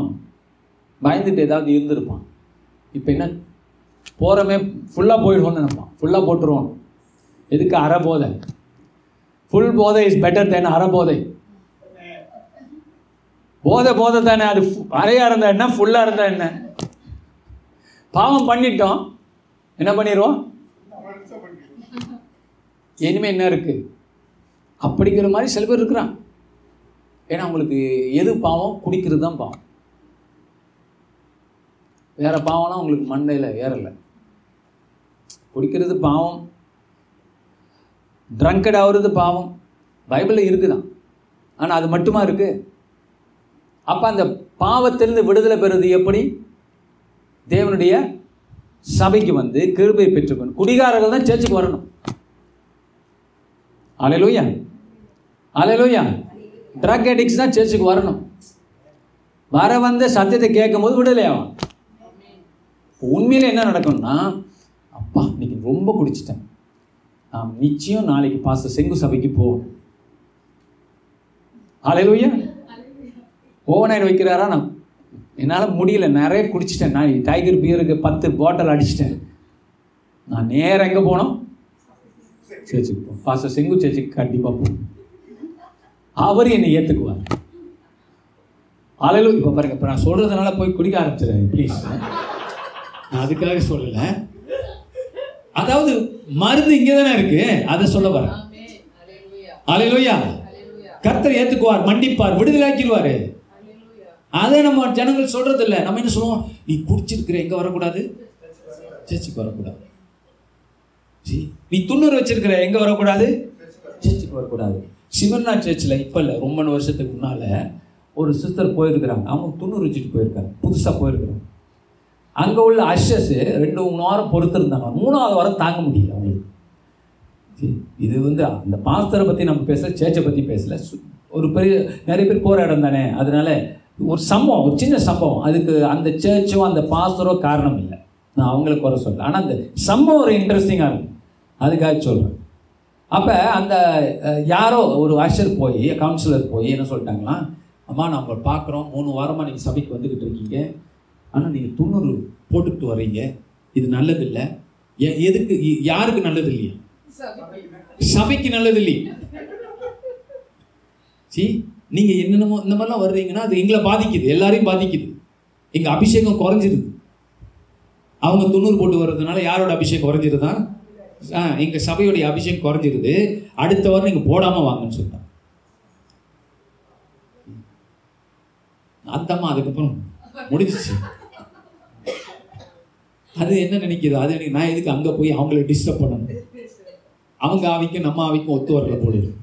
பயந்துட்டு ஏதாவது இருந்திருப்பான். இப்போ என்ன போகிறமே ஃபுல்லாக போயிடுவோன்னு நினைப்பான், ஃபுல்லாக போட்டுருவான். எதுக்கு அரை போதை? ஃபுல் போதை இஸ் பெட்டர் தேன் அரை போதை. போதை போதை தானே. அது அறையாக இருந்தால் என்ன, ஃபுல்லாக இருந்தால் என்ன? பாவம் பண்ணிட்டோம், என்ன பண்ணிடுவோம்? இனிமேல் என்ன இருக்குது அப்படிங்கிற மாதிரி சில பேர் இருக்கிறான். ஏன்னா அவங்களுக்கு எது பாவம்? குடிக்கிறது தான் பாவம். வேறு பாவம்லாம் அவங்களுக்கு மண்டையில் ஏறலை. குடிக்கிறது பாவம், ட்ரங்கட் ஆகுறது பாவம், பைபிளில் இருக்குதான். ஆனால் அது மட்டுமா இருக்குது? அப்போ அந்த பாவத்திலிருந்து விடுதலை பெறுவது எப்படி? தேவனுடைய சபைக்கு வந்து கிருபை பெற்றுக்கணும். குடிகாரர்கள் தான் சேர்ச்சுக்கு வரணும். அல்லேலூயா, அல்லேலூயா. ட்ரக் அடிக்ட்ஸ் தான் சேர்ச்சுக்கு வரணும். வர வந்த சத்தியத்தை கேட்கும் போது விடுதலை ஆகும். உண்மையில் என்ன நடக்கும்னா, அப்பா இன்னைக்கு ரொம்ப குடிச்சிட்டேன், நான் நிச்சயம் நாளைக்கு பாஸ்டர் செங்கு சபைக்கு போவோம். அல்லேலூயா. ஓவனாயிரம் வைக்கிறாரா, நான் என்னால் முடியல, நிறைய குடிச்சிட்டேன், நான் டைகர் பியருக்கு 10 பாட்டில் அடிச்சிட்டேன், நான் நேரம் எங்கே போனோம்? சேர்ச்சுக்கு போவோம். பாஸ்டர் செங்கு சேர்ச்சுக்கு கண்டிப்பாக போவோம், அவர் என்னை ஏற்றுக்குவார். அலையிலும் இப்போ பாருங்க, இப்போ நான் சொல்கிறதுனால போய் குடிக்க ஆரம்பிச்சிடறேன். ப்ளீஸ், நான் அதுக்காக சொல்லலை. அதாவது மருந்து இங்கே தானே இருக்குது, அதை சொல்ல வரேன். அலையிலோயா, கர்த்தர் ஏற்றுக்குவார், மன்னிப்பார், விடுதலாக்கிடுவார். அதை நம்ம ஜனங்கள் சொல்கிறது இல்லை. நம்ம என்ன சொல்லுவோம்? நீ குடிச்சிருக்கிற, எங்கே வரக்கூடாது? சேர்ச்சுக்கு வரக்கூடாது. நீ துண்ணூறு வச்சிருக்கிற, எங்கே வரக்கூடாது? சேர்ச்சுக்கு வரக்கூடாது. சிவனா சேர்ச்சில் இப்போ இல்லை, ரொம்ப வருஷத்துக்கு முன்னால் ஒரு சிஸ்டர் போயிருக்கிறாங்க. அவங்க துண்ணூறு வச்சுட்டு போயிருக்காங்க, புதுசாக போயிருக்கிறாங்க. அங்கே உள்ள அஷஸு 2-3 வாரம் பொறுத்திருந்தாங்க. 3வது வாரம் தாங்க முடியல அவங்களுக்கு. இது வந்து அந்த பாஸ்தரை பற்றி நம்ம பேசல, சேர்ச்சை பற்றி பேசல. ஒரு பெரிய நிறைய பேர் போகிற இடம் தானே, அதனால ஒரு சம்பவம், ஒரு சின்ன சம்பவம், அதுக்கு அந்த சேர்ச்சோ அந்த பாஸ்தரோ காரணம் இல்லை, நான் அவங்களுக்கு வர சொல்கிறேன். ஆனால் அந்த சம்பவம் ஒரு இன்ட்ரெஸ்டிங்காக இருக்கும், அதுக்காக சொல்கிறேன். அப்போ அந்த யாரோ ஒரு ஆஷர் போய், கவுன்சிலர் போய் என்ன சொல்லிட்டாங்களா, அம்மா நான் உங்களை பார்க்குறோம், 3 வாரமாக நீங்கள் சபைக்கு வந்துக்கிட்டு இருக்கீங்க, ஆனால் நீங்கள் துண்ணூறு போட்டுக்கிட்டு வரீங்க, இது நல்லதில்லை. எதுக்கு? யாருக்கு நல்லது இல்லையா? சபைக்கு நல்லது இல்லையா? சரி, நீங்கள் என்னென்னமோ இந்த மாதிரிலாம் வர்றீங்கன்னா அது எங்களை பாதிக்குது, எல்லாரையும் பாதிக்குது, எங்கள் அபிஷேகம் குறைஞ்சிருது. அவங்க 90 போட்டு வர்றதுனால யாரோட அபிஷேகம் குறைஞ்சிருதா? எங்கள் சபையோடைய அபிஷேகம் குறைஞ்சிருது, அடுத்த வாரம் நீங்கள் போடாமல் வாங்கன்னு சொல்லிட்டாங்க. அந்தம்மா அதுக்கப்புறம் முடிஞ்சிச்சு. அது என்ன நினைக்கிது, அது எனக்கு நான் எதுக்கு அங்கே போய் அவங்கள டிஸ்டர்ப் பண்ணணும்? அவங்க ஆவிக்கும் நம்ம ஆவிக்கும் ஒத்து வரல போல இருக்கு.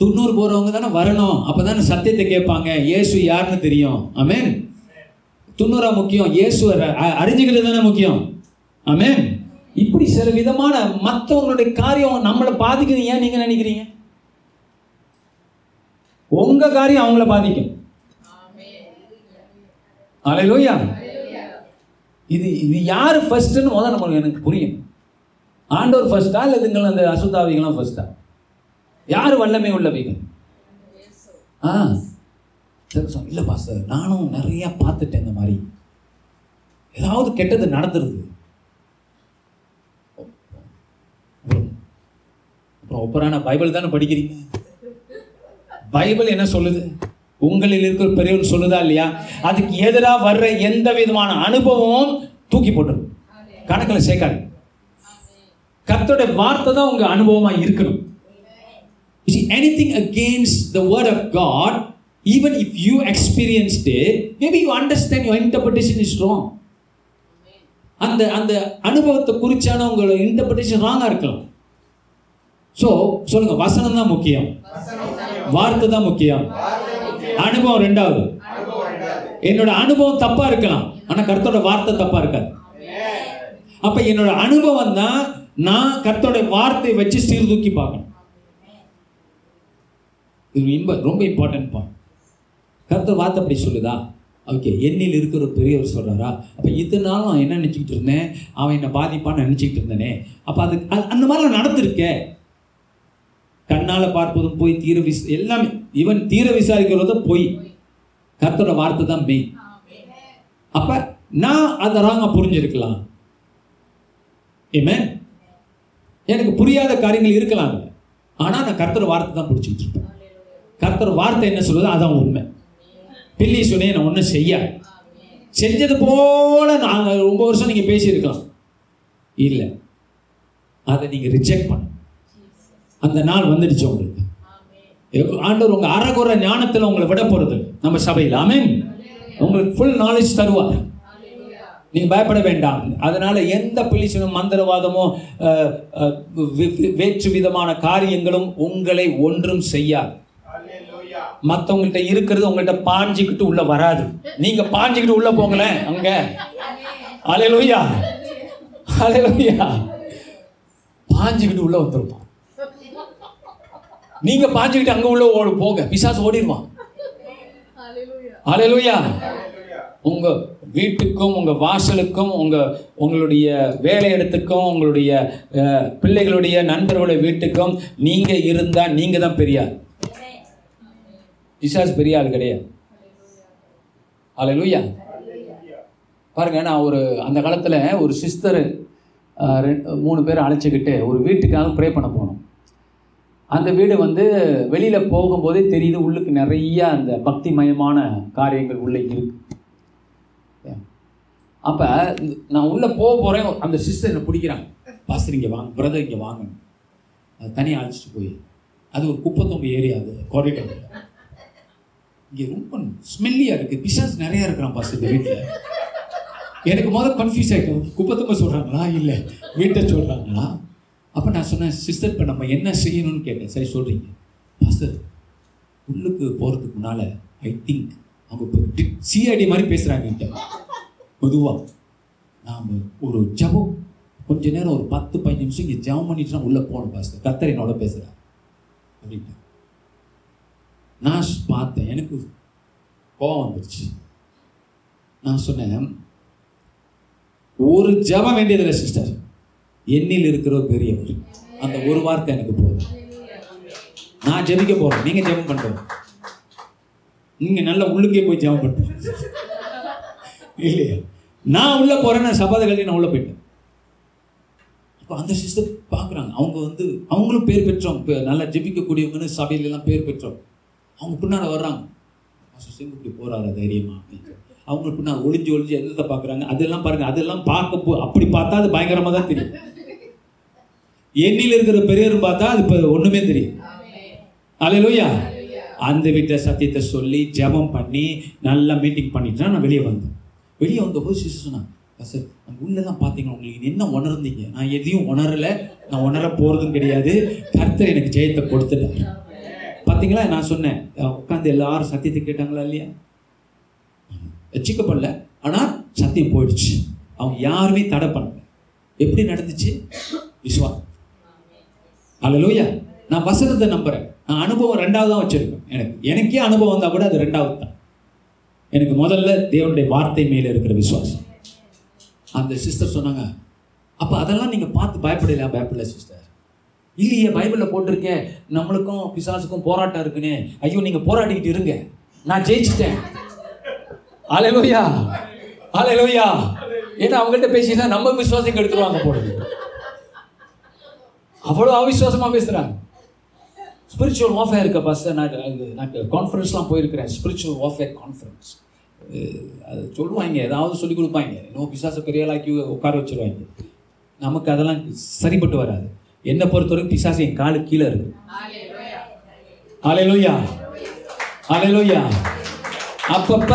துண்ணூறு போறவங்க தானே வரணும், அப்பதானே சத்தியத்தை கேட்பாங்க, இயேசு யாருன்னு தெரியும். ஆமென். துண்ணூறா முக்கியம், இயேசு அறிஞ்சுக்கிறது தானே முக்கியம். ஆமென். இப்படி சில விதமான மற்றவங்களுடைய காரியம் நம்மளை பாதிக்குது. ஏன் நீங்க நினைக்கிறீங்க? உங்க காரியம் அவங்கள பாதிக்கும். அல்லேலூயா. இது இது யார் ஃபர்ஸ்ட்னு முதல்ல நம்ம எனக்கு புரியும். ஆண்டவர் ஃபர்ஸ்டா இல்லை இதுங்கள அந்த அசுத்தாவிகளாம் ஃபர்ஸ்டா? யார் வல்லமை உள்ளவீங்க? இல்லை பாஸ்டர், நானும் நிறையா பார்த்துட்டேன், இந்த மாதிரி ஏதாவது கெட்டது நடந்துருது, அப்புறம் ஒப்பரான பைபிள் தானே படிக்கிறீங்க. பைபிள் என்ன சொல்லுது? உங்களில் இருக்கிற பெரியவர் சொல்லுதா இல்லையா? அதுக்கு எதிராக வர்ற எந்த விதமான அனுபவமும் தூக்கி போட்டுரும், கணக்கில் சேர்க்காது. கர்த்தருடைய வார்த்தை தான் உங்க அனுபவமா இருக்கணும். Anything against the word of God, even if you experienced it, maybe you understand your interpretation is wrong. அந்த அந்த அனுபவத்தை குறிச்சான உங்களோட இன்டர்பிரேஷன் ராங்கா இருக்கலாம். ஸோ சொல்லுங்க, வசனம் தான் முக்கியம், வார்த்தை தான் முக்கியம், அனுபவம் ரெண்டாவது. என்னோட அனுபவம் தப்பா இருக்கலாம், ஆனா கர்த்தரோட வார்த்தை தப்பா இருக்காது. அப்ப என்னோட அனுபவம் தான், நான் கர்த்தரோட வார்த்தையை வச்சு சீர்தூக்கி பார்க்கணும். இது ரொம்ப இம்பார்ட்டன்ட் பாயிண்ட். கர்த்தர் வார்த்தை அப்படி சொல்லுதா? ஓகே, என்னில் இருக்கிற பெரியவர் சொல்றாரா? அப்ப இதனால நான் என்ன நினைச்சுக்கிட்டு இருந்தேன், அவன் என்ன பாதிப்பான்னு நினைச்சுக்கிட்டு இருந்தேனே, அப்ப அது அந்த மாதிரிலாம் நடந்திருக்கேன். கண்ணால பார்ப்பதும் போய், எல்லாமே ஈவன் தீர விசாரிக்கிறதும் போய், கர்த்தரோட வார்த்தை தான் மெயின். அப்ப நான் அதை ராங்க புரிஞ்சிருக்கலாம். எனக்கு புரியாத காரியங்கள் இருக்கலாம். ஆனால் நான் கர்த்தர் வார்த்தை தான் பிடிச்சிக்கிட்டு இருப்பேன். கர்த்தர் வார்த்தை என்ன சொல்லுது அதான் உண்மை. பில்லி சொன்னே நான் ஒன்றும் செய்யாது, செஞ்சது போல நாங்கள் 9 வருஷம் நீங்கள் பேசியிருக்கலாம், இல்லை அதை நீங்கள் ரிஜெக்ட் பண்ண. அந்த நாள் வந்துடுச்சு உங்களுக்கு. ஆண்டவர் உங்கள் அறகுறை ஞானத்தில் உங்களை விட போகிறது நம்ம சபையில். ஆமென். உங்களுக்கு ஃபுல் நாலேஜ் தருவார், நீங்கள் பயப்பட வேண்டாம். அதனால் எந்த பிள்ளைச்சனும் மந்திரவாதமோ வேற்று விதமான காரியங்களும் உங்களை ஒன்றும் செய்யாது. மற்றவங்கள்ட்ட இருக்கிறது உங்கள்கிட்ட பாஞ்சிக்கிட்டு உள்ளே வராது. நீங்கள் பாஞ்சிக்கிட்டு உள்ளே போங்களேன் அங்கே. அல்லேலூயா, அல்லேலூயா. பாஞ்சிக்கிட்டு உள்ளே வந்துருப்போம். நீங்க பாஞ்சிக்கிட்டு அங்க உள்ள ஓடு போங்க, பிசாசு ஓடிடுவான். ஹல்லேலூயா. உங்க வீட்டுக்கும் உங்க வாசலுக்கும் உங்களுடைய வேலை இடத்துக்கும் உங்களுடைய பிள்ளைகளுடைய நண்பர்களுடைய வீட்டுக்கும் நீங்க இருந்தா நீங்க தான் பெரிய ஆள். பிசாசு பெரிய ஆள் கிடையாது. ஹல்லேலூயா. பாருங்க, நான் ஒரு அந்த காலத்துல ஒரு சிஸ்டர் 3 பேரை அழைச்சிக்கிட்டு ஒரு வீட்டுக்காக ப்ரே பண்ண போனோம். அந்த வீடு வந்து வெளியில் போகும்போதே தெரியுது உள்ளுக்கு நிறைய அந்த பக்திமயமான காரியங்கள் உள்ளே இருக்கு. அப்போ நான் உள்ளே போக போகிறேன், அந்த சிஸ்டர் என்னை பிடிக்கிறாங்க. பாஸ்டர் இங்கே வாங்க, பிரதர் இங்கே வாங்க, அது தனியாக அழைச்சிட்டு போய் அது ஒரு 39 ஏரியா, அது காரிடர், இங்கே ரொம்ப ஸ்மெல்லியாக இருக்குது, பிசாஸ் நிறையா இருக்கிறான் பாஸ்டர் இந்த வீட்டில். எனக்கு முதல் கன்ஃபியூஸ் ஆகிடும், 39 சொல்கிறாங்களா இல்லை வீட்டை சொல்கிறாங்களா. அப்போ நான் சொன்னேன், சிஸ்டர் இப்போ நம்ம என்ன செய்யணும்னு கேட்டேன். சரி சொல்கிறீங்க பாஸ்டர், உள்ளுக்கு போகிறதுக்கு முன்னால் ஐ திங்க் அவங்க இப்போ சிஐடி மாதிரி பேசுகிறாங்க. பொதுவாக நாம் ஒரு ஜபம் கொஞ்சம் நேரம் ஒரு 10-15 நிமிஷம் இங்கே ஜபம் பண்ணிட்டு நான் உள்ளே போகணும் பாஸ்டர், கர்த்தர் என்னோட பேசுகிறேன் அப்படின்ட்டு நான் பார்த்தேன். எனக்கு கோபம் வந்துடுச்சு. நான் சொன்னேன், ஒரு ஜபம் வேண்டியதில்லை சிஸ்டர், என்னில் இருக்கிற பெரியவர், அந்த ஒரு வார்த்தை எனக்கு போதும். நான் ஜெபிக்க போறேன், நீங்க ஜெபம் பண்றது, நீங்க நல்லா உள்ளுக்கே போய் ஜெபம் பண்றீங்க இல்லையா. நான் உள்ள போறேன், நான் சபாதகி, நான் உள்ள போயிட்டேன். அப்போ அந்த சிஸ்டர் பார்க்குறாங்க, அவங்க வந்து அவங்களும் பேர் பெற்றவங்க, நல்லா ஜெபிக்கக்கூடியவங்கன்னு சபையில எல்லாம் பேர் பெற்றவங்க. அவங்க பின்னால வர்றாங்க, இப்படி போறாரு தைரியமா அப்படின்னு. அவங்களுக்கு பின்னால் ஒளிஞ்சு எல்லாம் பார்க்குறாங்க. அதெல்லாம் பாருங்கள், அதெல்லாம் பார்க்க அப்படி பார்த்தா அது பயங்கரமாக தான் தெரியும். எண்ணில் இருக்கிற பெரியவர் பார்த்தா அது இப்போ ஒன்றுமே தெரியும். அல்லேலூயா. அந்த வீட்டை சத்தியத்தை சொல்லி ஜெபம் பண்ணி நல்லா மீட்டிங் பண்ணிட்டு நான் வெளியே வந்தேன். வெளியே வந்தபோது சிஸ்டர் சொன்னாங்க, சார் நம்ம உள்ளெல்லாம் பார்த்தீங்கன்னா உங்களுக்கு என்ன உணர்ந்தீங்க? நான் எதையும் உணரலை, நான் உணர போகிறதும் கிடையாது, கர்த்தர் எனக்கு ஜெயத்தை கொடுத்துட்டேன் பார்த்தீங்களா. நான் சொன்னேன், உட்காந்து எல்லாரும் சத்தியத்தை கேட்டாங்களா இல்லையா? வச்சிக்கப்படல, ஆனால் சத்தியம் போயிடுச்சு. அவங்க யாருமே தடை பண்ணல. எப்படி நடந்துச்சு? விஸ்வா. அல்லேலூயா. நான் வசனத்தை நம்புறேன். நான் அனுபவம் 2வது தான் வச்சிருக்கேன். எனக்கே அனுபவம் வந்தால் கூட அது 2வது தான். எனக்கு முதல்ல தேவனுடைய வார்த்தை மேலே இருக்கிற விசுவாசம். அந்த சிஸ்டர் சொன்னாங்க, அப்போ அதெல்லாம் நீங்கள் பார்த்து பயப்படலையா? பயப்படல சிஸ்டர். இல்லையே, பைபிளில் போட்டிருக்கேன், நம்மளுக்கும் பிசாசுக்கும் போராட்டம் இருக்குன்னு. ஐயோ, நீங்கள் போராடிக்கிட்டு இருங்க, நான் ஜெயிச்சிட்டேன். அல்லேலூயா, அல்லேலூயா. ஏன்னா அவங்கள்ட்ட பேசினா நம்ம விசுவாசம் கெடுத்துருவாங்க போடுது. அவ்வளோ அவிசுவாசமா பேசுறாங்க. ஸ்பிரிச்சுவல் வார்ஃபேர் இருக்க பாஸ்டர், நான் கான்ஃபரன்ஸ்லாம் போயிருக்கிறேன், ஸ்பிரிச்சுவல் வார்ஃபேர் கான்ஃபரன்ஸ். அது சொல்லுவாங்க, ஏதாவது சொல்லி கொடுப்பாங்க, இன்னும் பிசாசை பெரியாளாக்கி உட்கார வச்சிருவாங்க. நமக்கு அதெல்லாம் சரிப்பட்டு வராது. என்னை பொறுத்தவரைக்கும் பிசாசு என் காலு கீழே இருக்கு. அல்லேலூயா, அல்லேலூயா. அப்பப்ப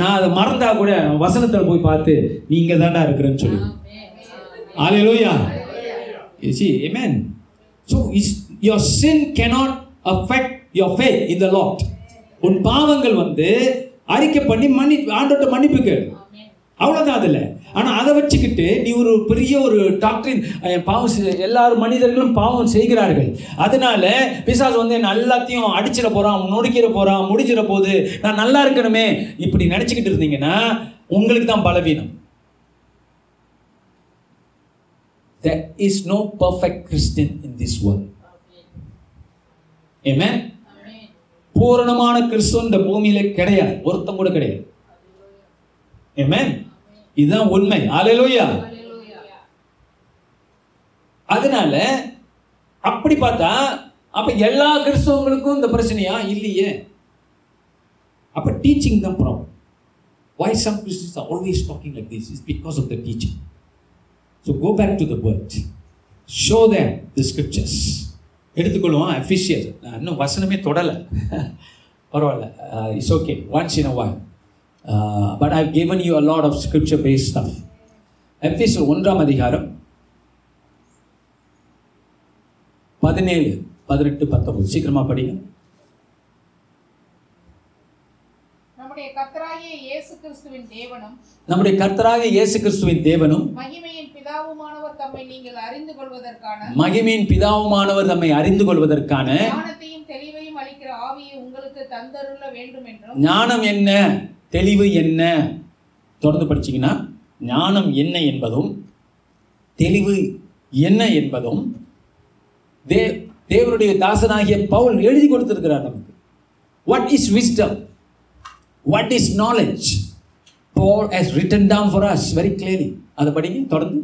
நான் அதை மறந்தா கூட வசனத்துல போய் பார்த்து நீங்க தாண்டா இருக்கிறேன்னு சொல்லி. ஹல்லேலூயா. See, amen. So your sin cannot affect your faith in the Lord. உன் பாவங்கள் வந்து அறிக்கை பண்ணி ஆண்டோட்ட மன்னிப்பு கேளு, அவ்வளவுதான் அதுல. ஆனா அதை வச்சுக்கிட்டு நீ ஒரு பெரிய ஒரு டாக்டரின் பாவம், எல்லாரும் மனிதர்களும் பாவம் செய்கிறார்கள், அதனால பிசாசு வந்து என்ன எல்லாத்தையும் அடிச்சிட போறான், நொறுக்கிட போறான், முடிச்சிட போகுது, நான் நல்லா இருக்கணுமே இப்படி நினைச்சுக்கிட்டு இருந்தீங்கன்னா உங்களுக்கு தான் பலவீனம். There is no perfect Christian in this world. Amen. பூரணமான கிறிஸ்துவன் இந்த பூமியில கிடையாது, ஒருத்தம் கூட கிடையாது. Amen. இதுதான் உண்மை. ஹல்லேலூயா. அதனால அப்படி பார்த்தா அப்போ எல்லா கிறிஸ்தவங்களுக்கும் இந்த பிரச்சனையா? இல்லையே. அப்போ டீச்சிங் தான் problem. Why some Christians are always talking like this? It's because of the teaching. So go back to the word. Show them the scriptures. எடுத்துக்கொள்ளுவோம் எஃபிசியர். நான் இன்னும் வசனமே தொடலை, பரவாயில்ல, it's okay, once in a while. But I have given you a lot of scripture based stuff. எஃபிசியர் 1:17, 18, 19 சீக்கிரமா படிங்க. நம்முடைய கர்த்தராகிய இயேசு கிறிஸ்துவின் தேவனும் மகிமையின் பிதாவுமானவர் தம்மை நீங்கள் அறிந்து கொள்வதற்கான ஞானத்தையும் தெளிவையும் அளிக்கிற ஆவியை உங்களுக்கு தந்தருள வேண்டும் என்றும். ஞானம் என்ன, தெளிவு என்ன? தொடர்ந்து படிச்சீங்கன்னா ஞானம் என்ன என்பதும் தெளிவு என்ன என்பதும் தேவனுடைய தாசனாகிய பவுல் எழுதி கொடுத்திருக்கிறார் நமக்கு. What is wisdom, what is knowledge, Paul has written down for us very clearly. அதை படிங்க தொடர்ந்து.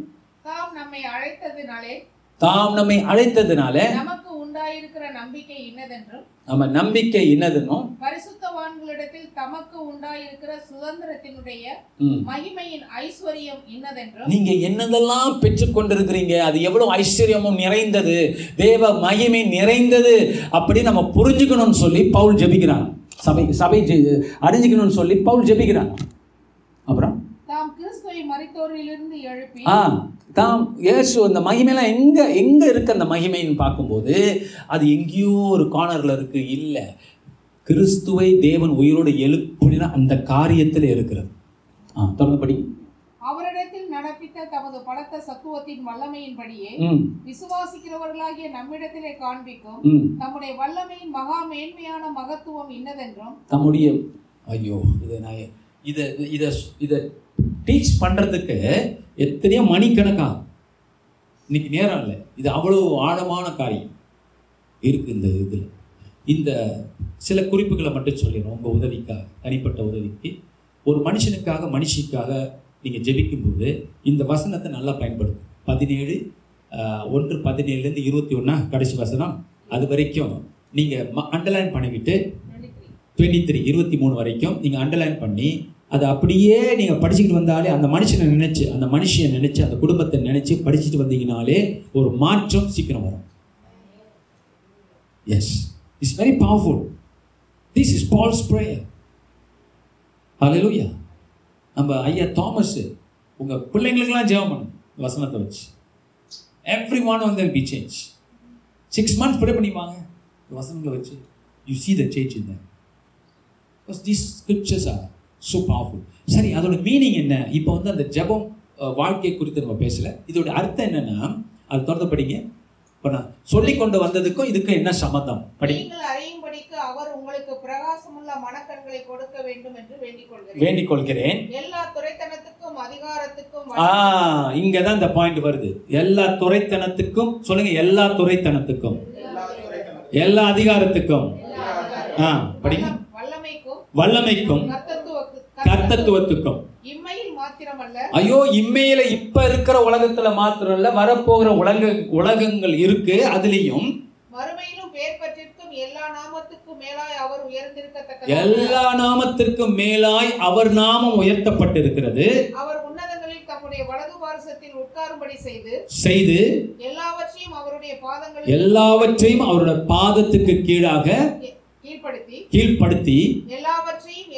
தாம் நம்மை அழைத்ததினாலே நமக்கு உண்டாயிருக்கிற நம்பிக்கை என்னதென்றும், நம்ம நம்பிக்கை என்னதென்றும் பரிசுத்தவான்களிடத்தில் தமக்கு உண்டாயிருக்கிற சுதந்திரத்தினுடைய மகிமையின் ஐஸ்வரியம் என்னதென்றும். நீங்க என்னதெல்லாம் பெற்றுக்கொண்டிருக்கிறீங்க, அது எவ்வளவு ஐஸ்வரியமும் நிறைந்தது, தேவ மகிமை நிறைந்தது, அப்படி நம்ம புரிஞ்சுக்கணும்னு சொல்லி பவுல் ஜெபிக்கிறான். சபை அறிஞ்சிக்கணும்னு சொல்லி பவுல் ஜெபிக்கிறான். அப்புறம் தாம் கிறிஸ்துவை மரித்தோரிலிருந்து எழுப்பி, தாம் இயேசு, அந்த மகிமைலாம் எங்கே இருக்குது? அந்த மகிமைன்னு பார்க்கும்போது அது எங்கேயோ ஒரு கார்னரில் இருக்குது. இல்லை, கிறிஸ்துவை தேவன் உயிரோடு எழுப்புனா அந்த காரியத்தில் இருக்கிறது. தொடர்ந்து படி. அவரிடத்தில் நடப்பித்த தமது பலத்த சத்துவத்தின் வல்லமையின்படியே விசுவாசிக்கிறவர்களாகிய நம்மிடத்திலே காண்பிக்கும் தம்முடைய வல்லமையின் மகா மேன்மையான மகத்துவம் இன்னதென்றும். தம்முடைய, ஐயோ, இதை டீச் பண்ணுறதுக்கு எத்தனையோ மணிக்கணக்காக இன்னைக்கு நேரம் இல்லை. இது அவ்வளோ ஆழமான காரியம் இருக்குது. இந்த இதில் இந்த சில குறிப்புகளை மட்டும் சொல்லிடுறோம் உங்கள் உதவிக்காக, தனிப்பட்ட உதவிக்கு. ஒரு மனுஷனுக்காக, மனுஷிக்காக நீங்கள் ஜெபிக்கும்போது இந்த வசனத்தை நல்லா பயன்படுத்தும். 17:1, 17-21 கடைசி வசனம் அது வரைக்கும் நீங்கள் அண்டர்லைன் பண்ணிக்கிட்டு 23, 23 வரைக்கும் நீங்கள் அண்டர்லைன் பண்ணி அதை அப்படியே நீங்கள் படிச்சுக்கிட்டு வந்தாலே, அந்த மனுஷனை நினச்சி, அந்த மனுஷனை நினச்சி, அந்த குடும்பத்தை நினச்சி படிச்சுட்டு வந்தீங்கனாலே ஒரு மாற்றம் சீக்கிரம் வரும். Yes, it's very powerful. This is Paul's prayer. Hallelujah. நம்ம ஐயா தாமஸ் உங்கள் பிள்ளைங்களுக்கெல்லாம் ஜெபம் பண்ணணும் வசனத்தை வச்சு. Every one on there be change. 6 months pray பண்ணிவாங்க வசனங்களை வச்சு. You see the change in them. Because these scriptures are so powerful. சரி, அதோட மீனிங் என்ன? இப்போ அந்த ஜபம் வாழ்க்கை குறித்து நம்ம பேசல. இதோட அர்த்தம் என்னன்னா, அது தொடர்ந்து படிங்க. இப்போ நான் சொல்லி கொண்டு வந்ததுக்கும் இதுக்கு என்ன சம்பந்தம்? நீங்கள் அறியும்படிக்கு அவர் உங்களுக்கு பிரகாசமுள்ள மனக்கண்களை கொடுக்க வேண்டும் என்று வேண்டிக் கொள்கிறேன். எல்லா துரைத்தனத்துக்கும் அதிகாரத்துக்கும். இங்கதான் இந்த பாயிண்ட் வருது. எல்லா துரைத்தனத்துக்கும் சொல்லுங்க. எல்லா துரைத்தனத்துக்கும், எல்லா அதிகாரத்துக்கும், படிங்க, வல்லமைக்கும் கர்த்தத்துவத்துக்கும். ஐயோ, இம்மையில இப்ப இருக்கிற உலகத்துல மாத்திரம் இல்ல, வரப்போகிற உலகங்கள் இருக்கு. அதுலயும் எல்லா நாமத்திற்கும் மேலாய் அவர் நாமம் உயர்த்தப்பட்டிருக்கிறது. அவர் உன்னதங்களில் தம்முடைய வலது பாரசத்தில் உட்காரும்படி செய்து எல்லாவற்றையும் அவருடைய பாதத்துக்கு கீழாக கீழ்படுத்தி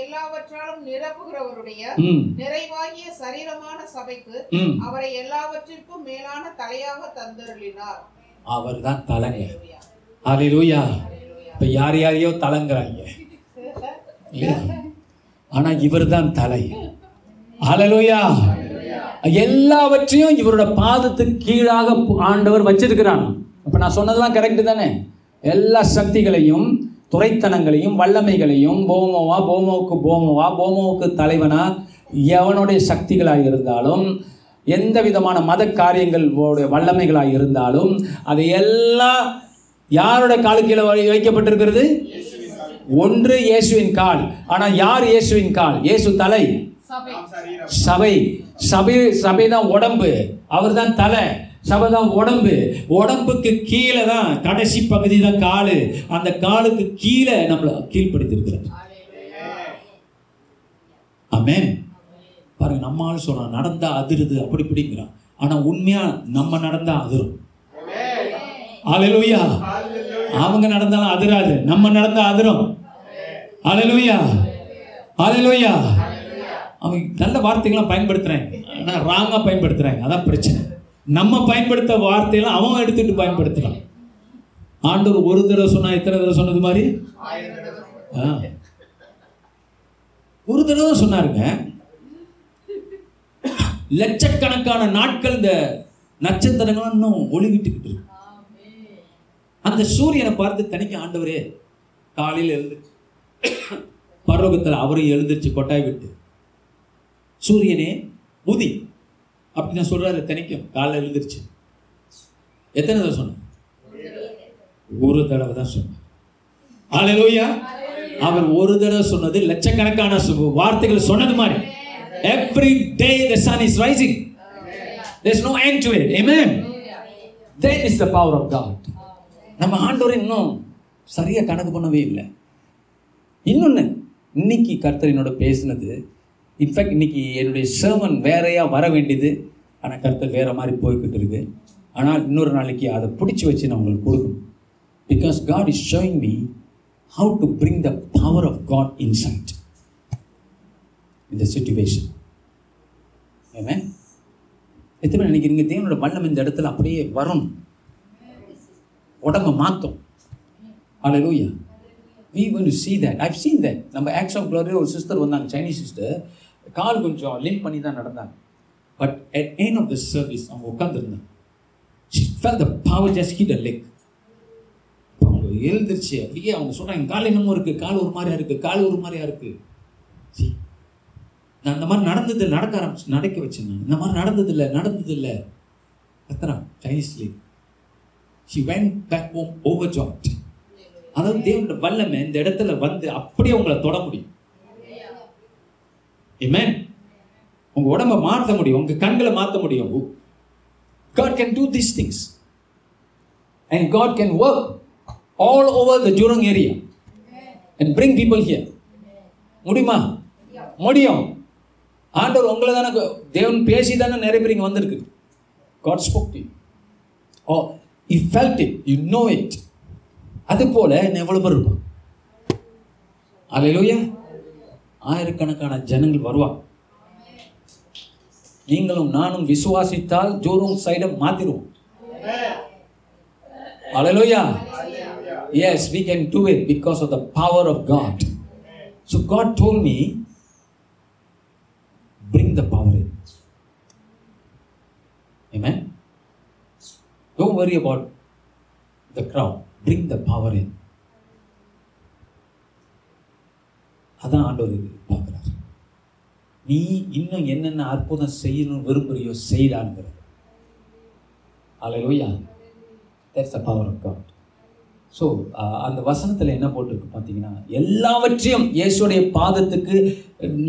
எல்லாவற்றாலும் நிரப்புகிறவருடைய நிறைவாகிய சரீரமான சபைக்கு அவரை எல்லாவற்றிற்கும் மேலான தலையாக தந்தருளினார். அவர் தான் தலைங்க. ஹல்லேலூயா. இப்ப யார் யாரையோ தலைங்கறாங்க, ஆனா இவர் தான் தலை. ஹல்லேலூயா. எல்லாவற்றையும் இவரோட பாதத்துக்கு கீழாக ஆண்டவர் வச்சிருக்கிறான். இப்ப நான் சொன்னதெல்லாம் கரெக்ட் தானே? எல்லா சக்திகளையும், துரைத்தனங்களையும், வல்லமைகளையும், போமோவுக்கு தலைவனா எவனுடைய சக்திகளாக இருந்தாலும், எந்த விதமான மத காரியங்களோட வல்லமைகளாக இருந்தாலும், அது எல்லாம் யாரோட கால் கீழே வைக்கப்பட்டிருக்கிறது? ஒன்று இயேசுவின் கால். ஆனால் யார் இயேசுவின் கால்? இயேசு தலை, சபை தான் உடம்பு, அவர் தான் தலை. சபைதான் உடம்பு, உடம்புக்கு கீழே தான் கடைசி பகுதி தான் காலு. அந்த காலுக்கு கீழே நம்மளை கீழ்படுத்தி இருக்கிறார். ஆமென். பாருங்க, நம்மால் சொல்றான் நடந்தா அதிருது அப்படி பிடிக்கிறான். ஆனா உண்மையா நம்ம நடந்தா அதிரும். ஹல்லேலூயா. அவங்க நடந்தாலும் அதிராது, நம்ம நடந்தா அதிரும். ஹல்லேலூயா, ஹல்லேலூயா. அவங்க நல்ல வார்த்தைகள்லாம் பயன்படுத்துறாங்க, ஆனால் ராங்காக பயன்படுத்துறாங்க. அதான் பிரச்சனை. நம்ம பயன்படுத்த வார்த்தையெல்லாம் அவன் எடுத்துட்டு பயன்படுத்துறான். ஆண்டவர் ஒரு தடவை சொன்னா எத்தனை தடவை சொன்னது மாதிரி? ஒரு தடவை சொன்னாருங்க. லட்சக்கணக்கான நாட்கள் இந்த நட்சத்திரங்கள் இன்னும் ஒளி விட்டுக்கிட்டு இருக்கு. அந்த சூரியனை பார்த்து தனிக்க ஆண்டவரே காலையில் எழுந்து பரலோகத்தில் அவரையும் எழுந்திருச்சு கொட்டாய் விட்டு சூரியனே உதி அப்படின்னு சொல்றாரு. தனிக்கும் காலையில் எழுந்திருச்சு. எத்தனை தடவை சொன்ன? ஒரு தடவை தான் சொன்னார். ஹல்லேலூயா. அவர் ஒரு தடவை சொன்னது லட்சக்கணக்கான வார்த்தைகள் சொன்னது மாதிரி. Every day the sun is rising. There's no end to it. Amen. That is the power of God. நம்ம ஆண்டோரை இன்னும் சரியா கணக்கு பண்ணவே இல்லை. இன்னொன்று, இன்னைக்கு கர்த்தர் என்னோட பேசினது, இன்ஃபேக்ட் இன்னைக்கு என்னுடைய சர்மன் வேறையா வர வேண்டியது, ஆனால் கர்த்தர் வேற மாதிரி போய்கிட்டு இருக்கு. ஆனால் இன்னொரு நாளைக்கு அதை பிடிச்சி வச்சு நான் உங்களுக்கு கொடுக்கணும். Because God is showing me how to bring the power of God inside இந்த சிச்சுவேஷன். ஆமென். எத்தனை பேர் நினைக்கிறீங்க தேவனோட வல்லம் இந்த இடத்துல அப்படியே வரும், உடம்பை மாற்றும்? Hallelujah. We are going to see that. I've seen that. நம்ம ஆக்ட்ஸ் ஆஃப் க்ளோரியில் ஒரு சிஸ்டர் வந்தாங்க, சைனீஸ் சிஸ்டர். கால் கொஞ்சம் லிம்ப் பண்ணி தான் நடந்தாங்க. But at end of the service அவங்க உட்காந்துருந்தாங்க. She felt the power just hit her leg. அவங்க எழுந்திருச்சு அப்படியே அவங்க சொன்னாங்க, கால் என்னமோ இருக்குது, கால் ஒரு மாதிரியா இருக்குது, கால் ஒரு மாதிரியா இருக்குது. நான் இந்த மாதிரி நடந்தது நடக்க ஆரம்பிச்சு நடக்க வச்சேன். நான் இந்த மாதிரி நடந்ததில்லை. கத்துறான் சைனீஸ்லேயே. She went back home overjoyed. அதாவது தேவனோட வல்லமை இந்த இடத்துல வந்து அப்படியே உங்களை தொட முடியும். ஆமென். உங்க உடம்பை மாற்ற முடியும், உங்க கண்களை மாற்ற முடியும். God can do these things. And God can work all over the Jurong area and bring people here. முடியுமா? முடியும். ஆண்டவர் உங்களை தானே தேவன் பேசி தானே நிறைய பேர் இங்கே வந்திருக்கு. God spoke to you. Oh, you felt it. You know it. அது போல எவ்வளவு பேர் இருப்பான். ஹல்லேலூயா. ஆயிரக்கணக்கான ஜனங்கள் வருவாங்க. நீங்களும் நானும் விசுவாசித்தால் ஜோரும் சைடை மாத்திடுவோம். ஹல்லேலூயா. Yes, we can do it because of the power of God. So God told me, bring the power in. Amen. Don't worry about the crowd. Bring the power in. அதான் ஆண்டவர் பார்க்கிறார். நீ இன்னும் என்னென்ன அற்புதம் செய்யணும்னு விரும்புறியோ செய்யலான்ங்கிறது. Hallelujah. That's the power of God. So அந்த வசனத்தில் என்ன போட்டிருக்கு பார்த்தீங்கன்னா, எல்லாவற்றையும் இயேசுடைய பாதத்துக்கு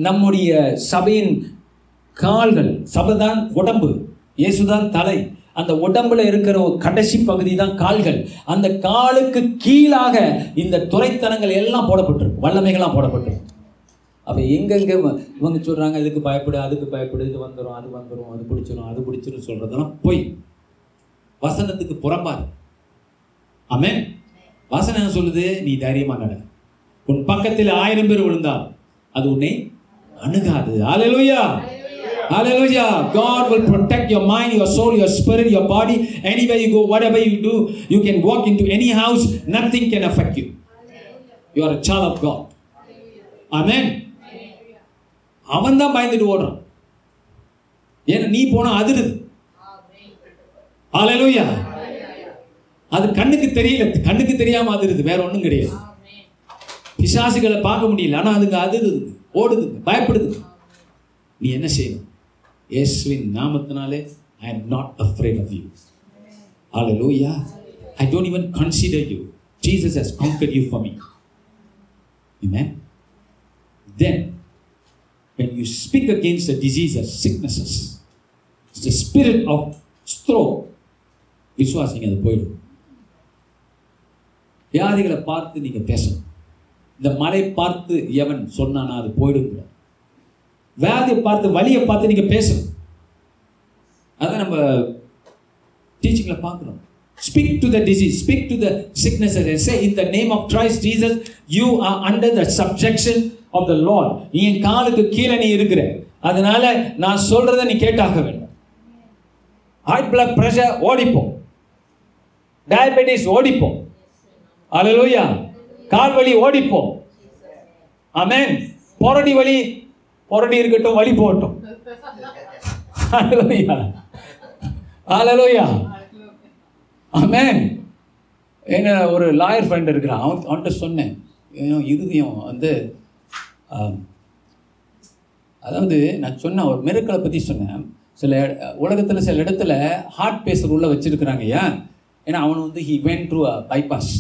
நம்முடைய சபையின் கால்கள். சபை தான் உடம்பு, இயேசுதான் தலை. அந்த உடம்புல இருக்கிற கடைசி பகுதி தான் கால்கள். அந்த காலுக்கு கீழாக இந்த துறைத்தனங்கள் எல்லாம் போடப்பட்டிருக்கு, வல்லமைகள்லாம் போடப்பட்டிருக்கு. அப்போ எங்கெங்கே இவங்க சொல்கிறாங்க இதுக்கு பயப்படு, அதுக்கு பயப்படு, இது வந்துடும், அது வந்துடும், அது பிடிச்சிடும், அது பிடிச்சிடும் சொல்கிறதெல்லாம் போய் வசனத்துக்கு புறம்பாது. ஆமென். வசனம் என்ன சொல்லுது? நீ தைரியமாக நட, உன் பக்கத்தில் 1000 பேர் விழுந்தால் அது உன்னை அணுகாது. ஹல்லேலூயா. Hallelujah. God will protect your mind, your soul, your spirit, your body. Anywhere you go, whatever you do, you can walk into any house. Nothing can affect you. You are a child of God. Amen. அவன் தான் பயந்துட்டு ஓடுறான், ஏன்னா நீ போனா அதிருது. Hallelujah. அது கண்ணுக்கு தெரியல, கண்ணுக்கு தெரியாம அதிருது, வேற ஒன்றும் கிடையாது. பிசாசுகளை பார்க்க முடியல, ஆனா அதுங்க அதிருது, ஓடுது, பயப்படுது. நீ என்ன செய்யணும்? இயேசுவின் நாமத்தினாலே I am not afraid of you. Hallelujah. I don't even consider you. Jesus has conquered you for me. Amen. Then when you speak against the diseases, sicknesses, it's the spirit of stroke, விசுவாசிங்க, அது போயிடும். வியாதிகளை பார்த்து நீங்க பேசணும். இந்த மலை பார்த்து எவன் சொன்னானா அது போயிடும். வியாதியை பார்த்து வலியை பார்த்து நீங்க பேசணும். அதான் நம்ம டீச்சிங்ல பார்க்கிறோம். Speak to the disease, speak to the sicknesses and say, in the name of Christ Jesus, you are under the subjection of the Lord. நீ என் காலுக்கு கீழே நீ இருக்கிற, அதனால நான் சொல்றதை நீ கேட்டாக வேண்டும். ஹார்ட் பிளட் பிரஷர் ஓடிப்போம், டயபெட்டிஸ் ஓடிப்போம், அல்லேலூயா. கால் வலி ஓடிப்போம், ஆமென். பொறடி வலி, பொறடி இருக்கட்டும், வலி போகட்டும், அல்லேலூயா, அல்லேலூயா, ஆமென். என்ன ஒரு லாயர் ஃப்ரெண்ட் இருக்கிறான், அவன்கிட்ட சொன்னேன், இருதயம் வந்து அதாவது நான் சொன்னேன், ஒரு மிரக்கலை பற்றி சொன்னேன். சில உலகத்தில் சில இடத்துல ஹார்ட் பேஷண்ட் உள்ளே வச்சுருக்கிறாங்க. ஏன்? ஏன்னா அவன் வந்து he went through a bypass.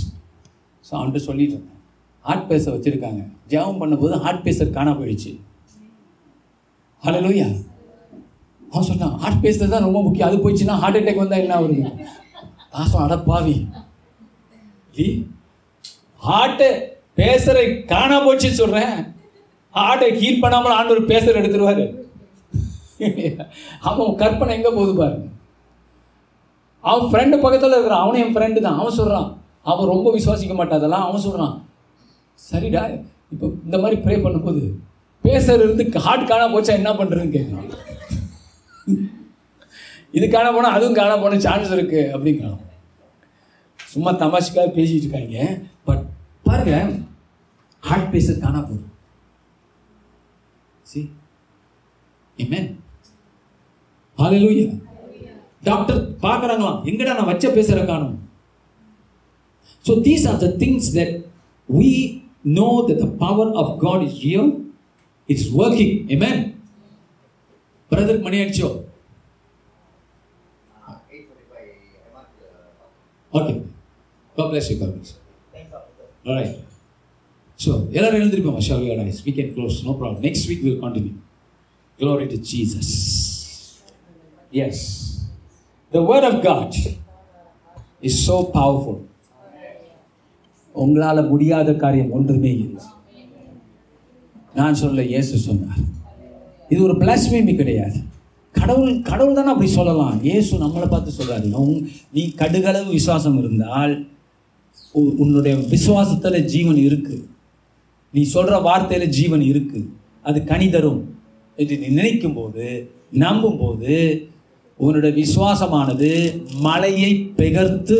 So அவன்கிட்ட சொல்லிட்டு இருந்தேன், ஹார்ட் பேஷண்ட் வச்சுருக்காங்க, ஜெபம் பண்ணும்போது ஹார்ட் பேஷண்ட் காணாமல் போயிடுச்சு. ஹல்லேலூயா. அவன் சொன்னான், ஹார்ட் பேஷண்ட் தான் ரொம்ப முக்கியம், அது போயிடுச்சுன்னா ஹார்ட் அட்டாக் வந்தால் என்ன வருது. நான் சொன்ன, அடப்பாவி, ஹார்ட்டு பேசுகிற காணாமல் போயிடுச்சுன்னு சொல்கிறேன், ஹார்ட்டை ஹீல் பண்ணாமல் ஆண்டவர் பேசுகிற எடுத்துருவாரு. அவன் கற்பனை எங்கே போகுது பாருங்க. அவன் ஃப்ரெண்டு பக்கத்தில் இருக்கிறான், அவனும் என் ஃப்ரெண்டு தான். அவன் சொல்கிறான், அவன் ரொம்ப விசுவாசிக்க மாட்டான் அதெல்லாம். அவன் சொல்கிறான், சரிடா இப்போ இந்த மாதிரி ப்ரே பண்ணும்போது பேசுறது இருந்து ஹார்ட் காணாம போச்சா என்ன பண்ணுறதுன்னு கேட்குறான். இது காணாம போனால் அதுவும் காணாம போன சான்ஸ் இருக்குது அப்படிங்கிறான். சும்மா தமாஷுக்காக பேசிகிட்டு இருக்காங்க. பட் பாருங்கள், ஹார்ட் பேசுறது காணாம போகுது. See? Amen. Hallelujah. டாக்டர் பார்க்குறாங்களாம், எங்கடா நான் வச்ச பேசுகிற காணும். So these are the things that we know that the power of God is real. It's working. Amen. Brother Mani ஆச்சோ. Okay. God bless you. God bless you. Thanks, Pastor. All right. So, எல்லாரும் எழுந்திருப்போம். Shall we rise? We can close. No problem. Next week we'll continue. Glory to Jesus. Yes. The word of God is so powerful. உங்களால முடியாத காரியம் ஒன்றுமே இல்லை. நான் சொல்ல, இயேசு சொன்னார். இது ஒரு blasphemy கிடையாது. கடவுள் தானே அப்படி சொல்லலாம். இயேசு நம்மளை பார்த்து சொல்றாரு, நீ கடுகளவு விசுவாசம் இருந்தால் உன்னுடைய விசுவாசத்துல ஜீவன் இருக்கு, நீ சொல்கிற வார்த்தையில் ஜீவன் இருக்குது, அது கனி தரும் என்று நீ நினைக்கும் போது, நம்பும்போது உன்னுடைய விசுவாசமானது மலையை பெகர்த்து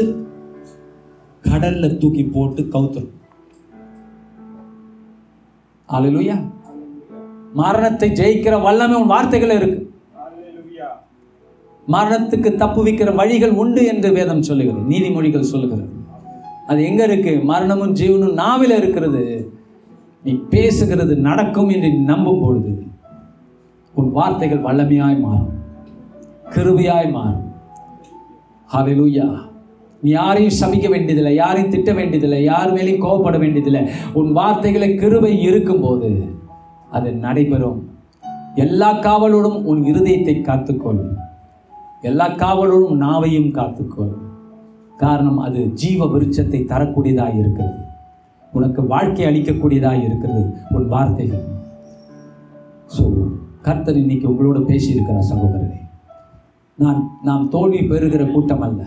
கடலில் தூக்கி போட்டு கவுத்துரும். அல்லேலூயா. மரணத்தை ஜெயிக்கிற வல்லமை உன் வார்த்தைகள் இருக்கு. மரணத்துக்கு தப்புவிக்கிற வழிகள் உண்டு என்று வேதம் சொல்லுகிறது, நீதிமொழிகள் சொல்லுகிறது. அது எங்கே இருக்குது? மரணமும் ஜீவனும் நாவில் இருக்கிறது. நீ பேசுகிறது நடக்கும் என்று நம்பும் பொழுது உன் வார்த்தைகள் வல்லமையாய் மாறும், கிருபையாய் மாறும். ஹல்லேலூயா. நீ யாரையும் சபிக்க வேண்டியதில்லை, யாரையும் திட்ட வேண்டியதில்லை, யார் மேலேயும் கோபப்பட வேண்டியதில்லை. உன் வார்த்தைகளை கிருபை இருக்கும்போது அது நடைபெறும். எல்லா காவலோடும் உன் இருதயத்தை காத்துக்கொள், எல்லா காவலோடும் நாவையும் காத்துக்கொள். காரணம், அது ஜீவ விருட்சத்தை தரக்கூடியதாக இருக்கிறது, உனக்கு வாழ்க்கை அளிக்கக்கூடியதாக இருக்கிறது உன் வார்த்தைகள். ஸோ கர்த்தர் இன்னைக்கு உங்களோட பேசியிருக்கிறார் சகோதரனே. நாம் தோல்வி பெறுகிற கூட்டம் அல்ல,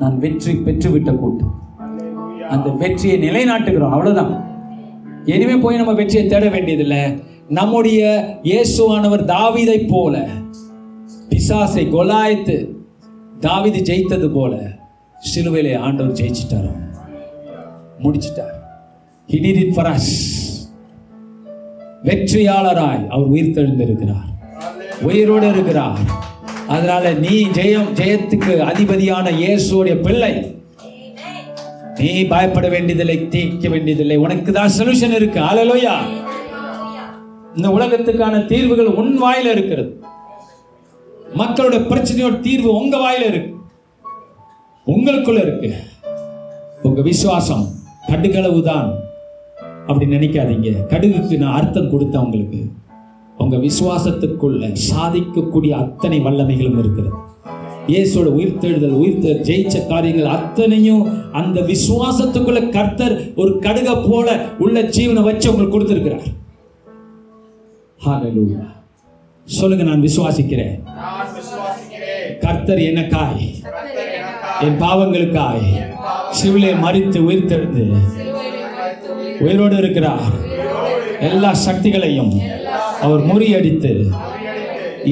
நான் வெற்றி பெற்றுவிட்ட கூட்டம். அந்த வெற்றியை நிலைநாட்டுகிறோம், அவ்வளோதான். இனிமே போய் நம்ம வெற்றியை தேட வேண்டியதில்லை. நம்முடைய இயேசுவானவர் தாவீதை போல, பிசாசை கொலாய்த்து தாவீது ஜெயித்தது போல சிலுவையிலே ஆண்டவர் ஜெயிச்சிட்டார், முடிச்சிட்டார். He did it for us. வெற்றியாளராய் அவர் உயிர்த்தெழுந்திருக்கிறார், உயிரோடு இருக்கிறார். அதனால நீ ஜெயத்துக்கு அதிபதியான இயேசுடைய பிள்ளை. நீ பயப்பட வேண்டியதில்லை, தீர்க்க வேண்டியதில்லை, உனக்கு தான் சொல்யூஷன் இருக்கு. ஹல்லேலூயா. இந்த உலகத்துக்கான தீர்வுகள் உன் வாயில இருக்கிறது. மக்களுடைய பிரச்சனையோட தீர்வு உங்க வாயில இருக்கு, உங்களுக்குள்ள இருக்கு. உங்க விசுவாசம் கடுகளவு தான் அப்படி நினைக்காதீங்க. கடுகுக்கு நான் அர்த்தம் கொடுத்தேன் உங்களுக்கு. உங்க விசுவாசத்துக்குள்ள சாதிக்கக்கூடிய அத்தனை வல்லமைகளும் இருக்கிறது. இயேசுவோட உயிர்த்தெழுதல், உயிர்த்த ஜெயிச்ச காரியங்கள் அத்தனையும் அந்த விசுவாசத்துக்குள்ள கர்த்தர் ஒரு கடுக போல உள்ள ஜீவனை வச்சு உங்களுக்கு கொடுத்திருக்கிறார். ஹalleluya. சொல்லுங்க, நான் விசுவாசிக்கிறேன். கர்த்தர் எனக்காய், என் பாவங்களுக்காய் சிலுவையிலே மரித்து உயிர்த்தெழுந்து உயிரோடு இருக்கிறார். எல்லா சக்திகளையும் அவர் முறியடித்து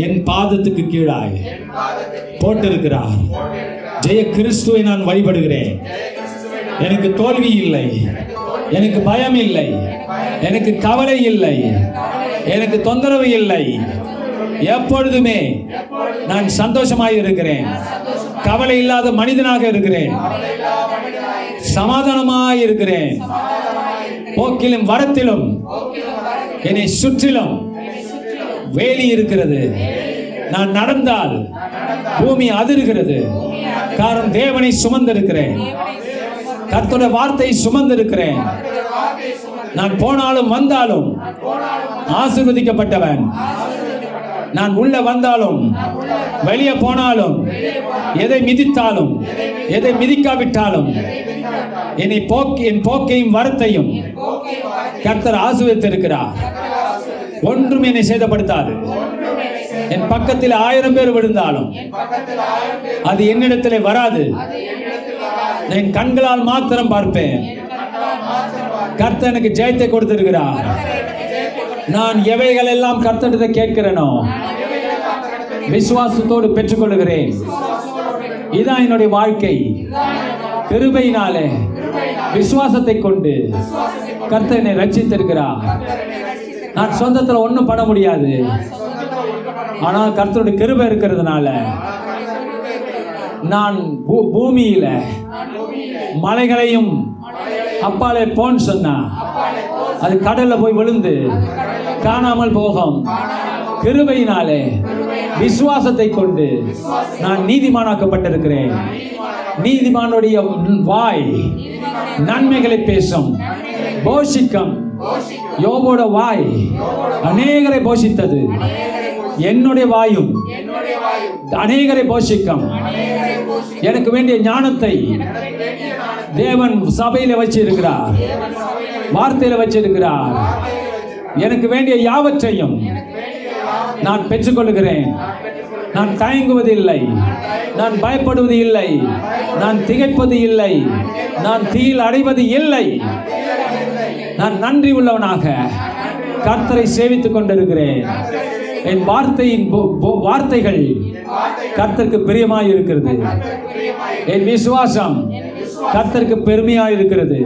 என் பாதத்துக்கு கீழாய் போட்டிருக்கிறார். ஜெய கிறிஸ்துவை நான் வழிபடுகிறேன். எனக்கு தோல்வி இல்லை, எனக்கு பயம் இல்லை, எனக்கு கவலை இல்லை, எனக்கு தொந்தரவு இல்லை. எப்பொழுதுமே நான் சந்தோஷமாக இருக்கிறேன், கவலை இல்லாத மனிதனாக இருக்கிறேன், சமாதானமாக இருக்கிறேன். போக்கிலும் வரத்திலும் என்னை சுற்றிலும் வேலி இருக்கிறது. நான் நடந்தால் பூமி அதிர்கிறது. காரணம், தேவனை சுமந்திருக்கிறேன், கர்த்தோட வார்த்தையை சுமந்திருக்கிறேன். நான் போனாலும் வந்தாலும் ஆசீர்வதிக்கப்பட்டவன். நான் உள்ள வந்தாலும் வெளியே போனாலும் எதை மிதித்தாலும் எதை மிதிக்காவிட்டாலும் என்னை என் போக்கையும் வரத்தையும் கர்த்தர் ஆசீர்வதித்திருக்கிறார். ஒன்றும் என்னை சேதப்படுத்தாது. என் பக்கத்தில் 1000 பேர் விழுந்தாலும் அது என்னிடத்திலே வராது. என் கண்களால் மாத்திரம் பார்ப்பேன். கர்த்தர் எனக்கு ஜெயத்தை கொடுத்திருக்கிறார். நான் எவைகள் எல்லாம் கர்த்தரிடத்தை கேட்கிறேனோ விசுவாசத்தோடு பெற்றுக்கொள்கிறேன். இதான் என்னுடைய வாழ்க்கை. கிருபையினாலே விசுவாசத்தை கொண்டு கர்த்தர் என்னை ரட்சித்திருக்கிறார். நான் சொந்தத்தில் ஒன்றும் பண்ண முடியாது, ஆனால் கர்த்தருடைய கிருபை இருக்கிறதுனால நான் பூமியில மலைகளையும் அப்பாலே போன்னு சொன்னா அது கடல்ல போய் விழுந்து காணாமல் போகும். கிருபையினாலே விசுவாசத்தை கொண்டு நான் நீதிமானாக்கப்பட்டிருக்கிறேன். நீதிமானுடைய வாய் நன்மைகளை பேசும், போஷிக்கும். யோபோட வாய் அநேகரை போஷித்தது, என்னுடைய வாயும் அநேகரை போஷிக்கும். எனக்கு வேண்டிய ஞானத்தை தேவன் சபையில வச்சிருக்கிறார், வார்த்தையில வச்சிருக்கிறார். எனக்கு வேண்டிய யாவற்றையும் நான் பெற்றுக்கொள்கிறேன். நான் தயங்குவது இல்லை, நான் பயப்படுவது இல்லை, நான் திகைப்பது இல்லை, நான் தீயில் அடைவது இல்லை. நான் நன்றி உள்ளவனாக கர்த்தரை சேவித்துக் கொண்டிருக்கிறேன். என் வார்த்தைகள் கர்த்தருக்கு பிரியமாய் இருக்கிறது. என் விசுவாசம் கர்த்தருக்கு பெருமையாய் இருக்கிறது.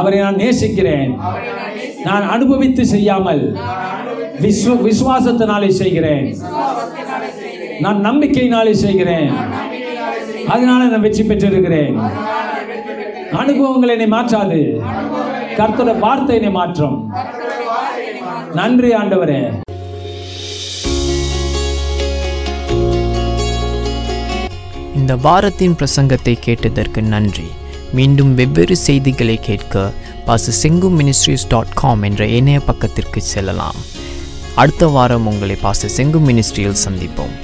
அவரை நான் நேசிக்கிறேன். நான் அனுபவித்து செய்யாமல் விசுவாசத்தினாலே செய்கிறேன், நான் நம்பிக்கையினாலே செய்கிறேன். அதனால நான் வெற்றி பெற்றிருக்கிறேன். அனுபவங்கள் என்னை மாற்றாது, கர்த்தரோட வார்த்தை என்னை மாற்றும். நன்றி ஆண்டவரே. இந்த வாரத்தின் பிரசங்கத்தை கேட்டதற்கு நன்றி. மீண்டும் வெவ்வேறு செய்திகளை கேட்க pastorsinguministries.com என்ற இணைய பக்கத்திற்கு செல்லலாம். அடுத்த வாரம் உங்களை பாஸ்டர் செங்கு மினிஸ்ட்ரியில் சந்திப்போம்.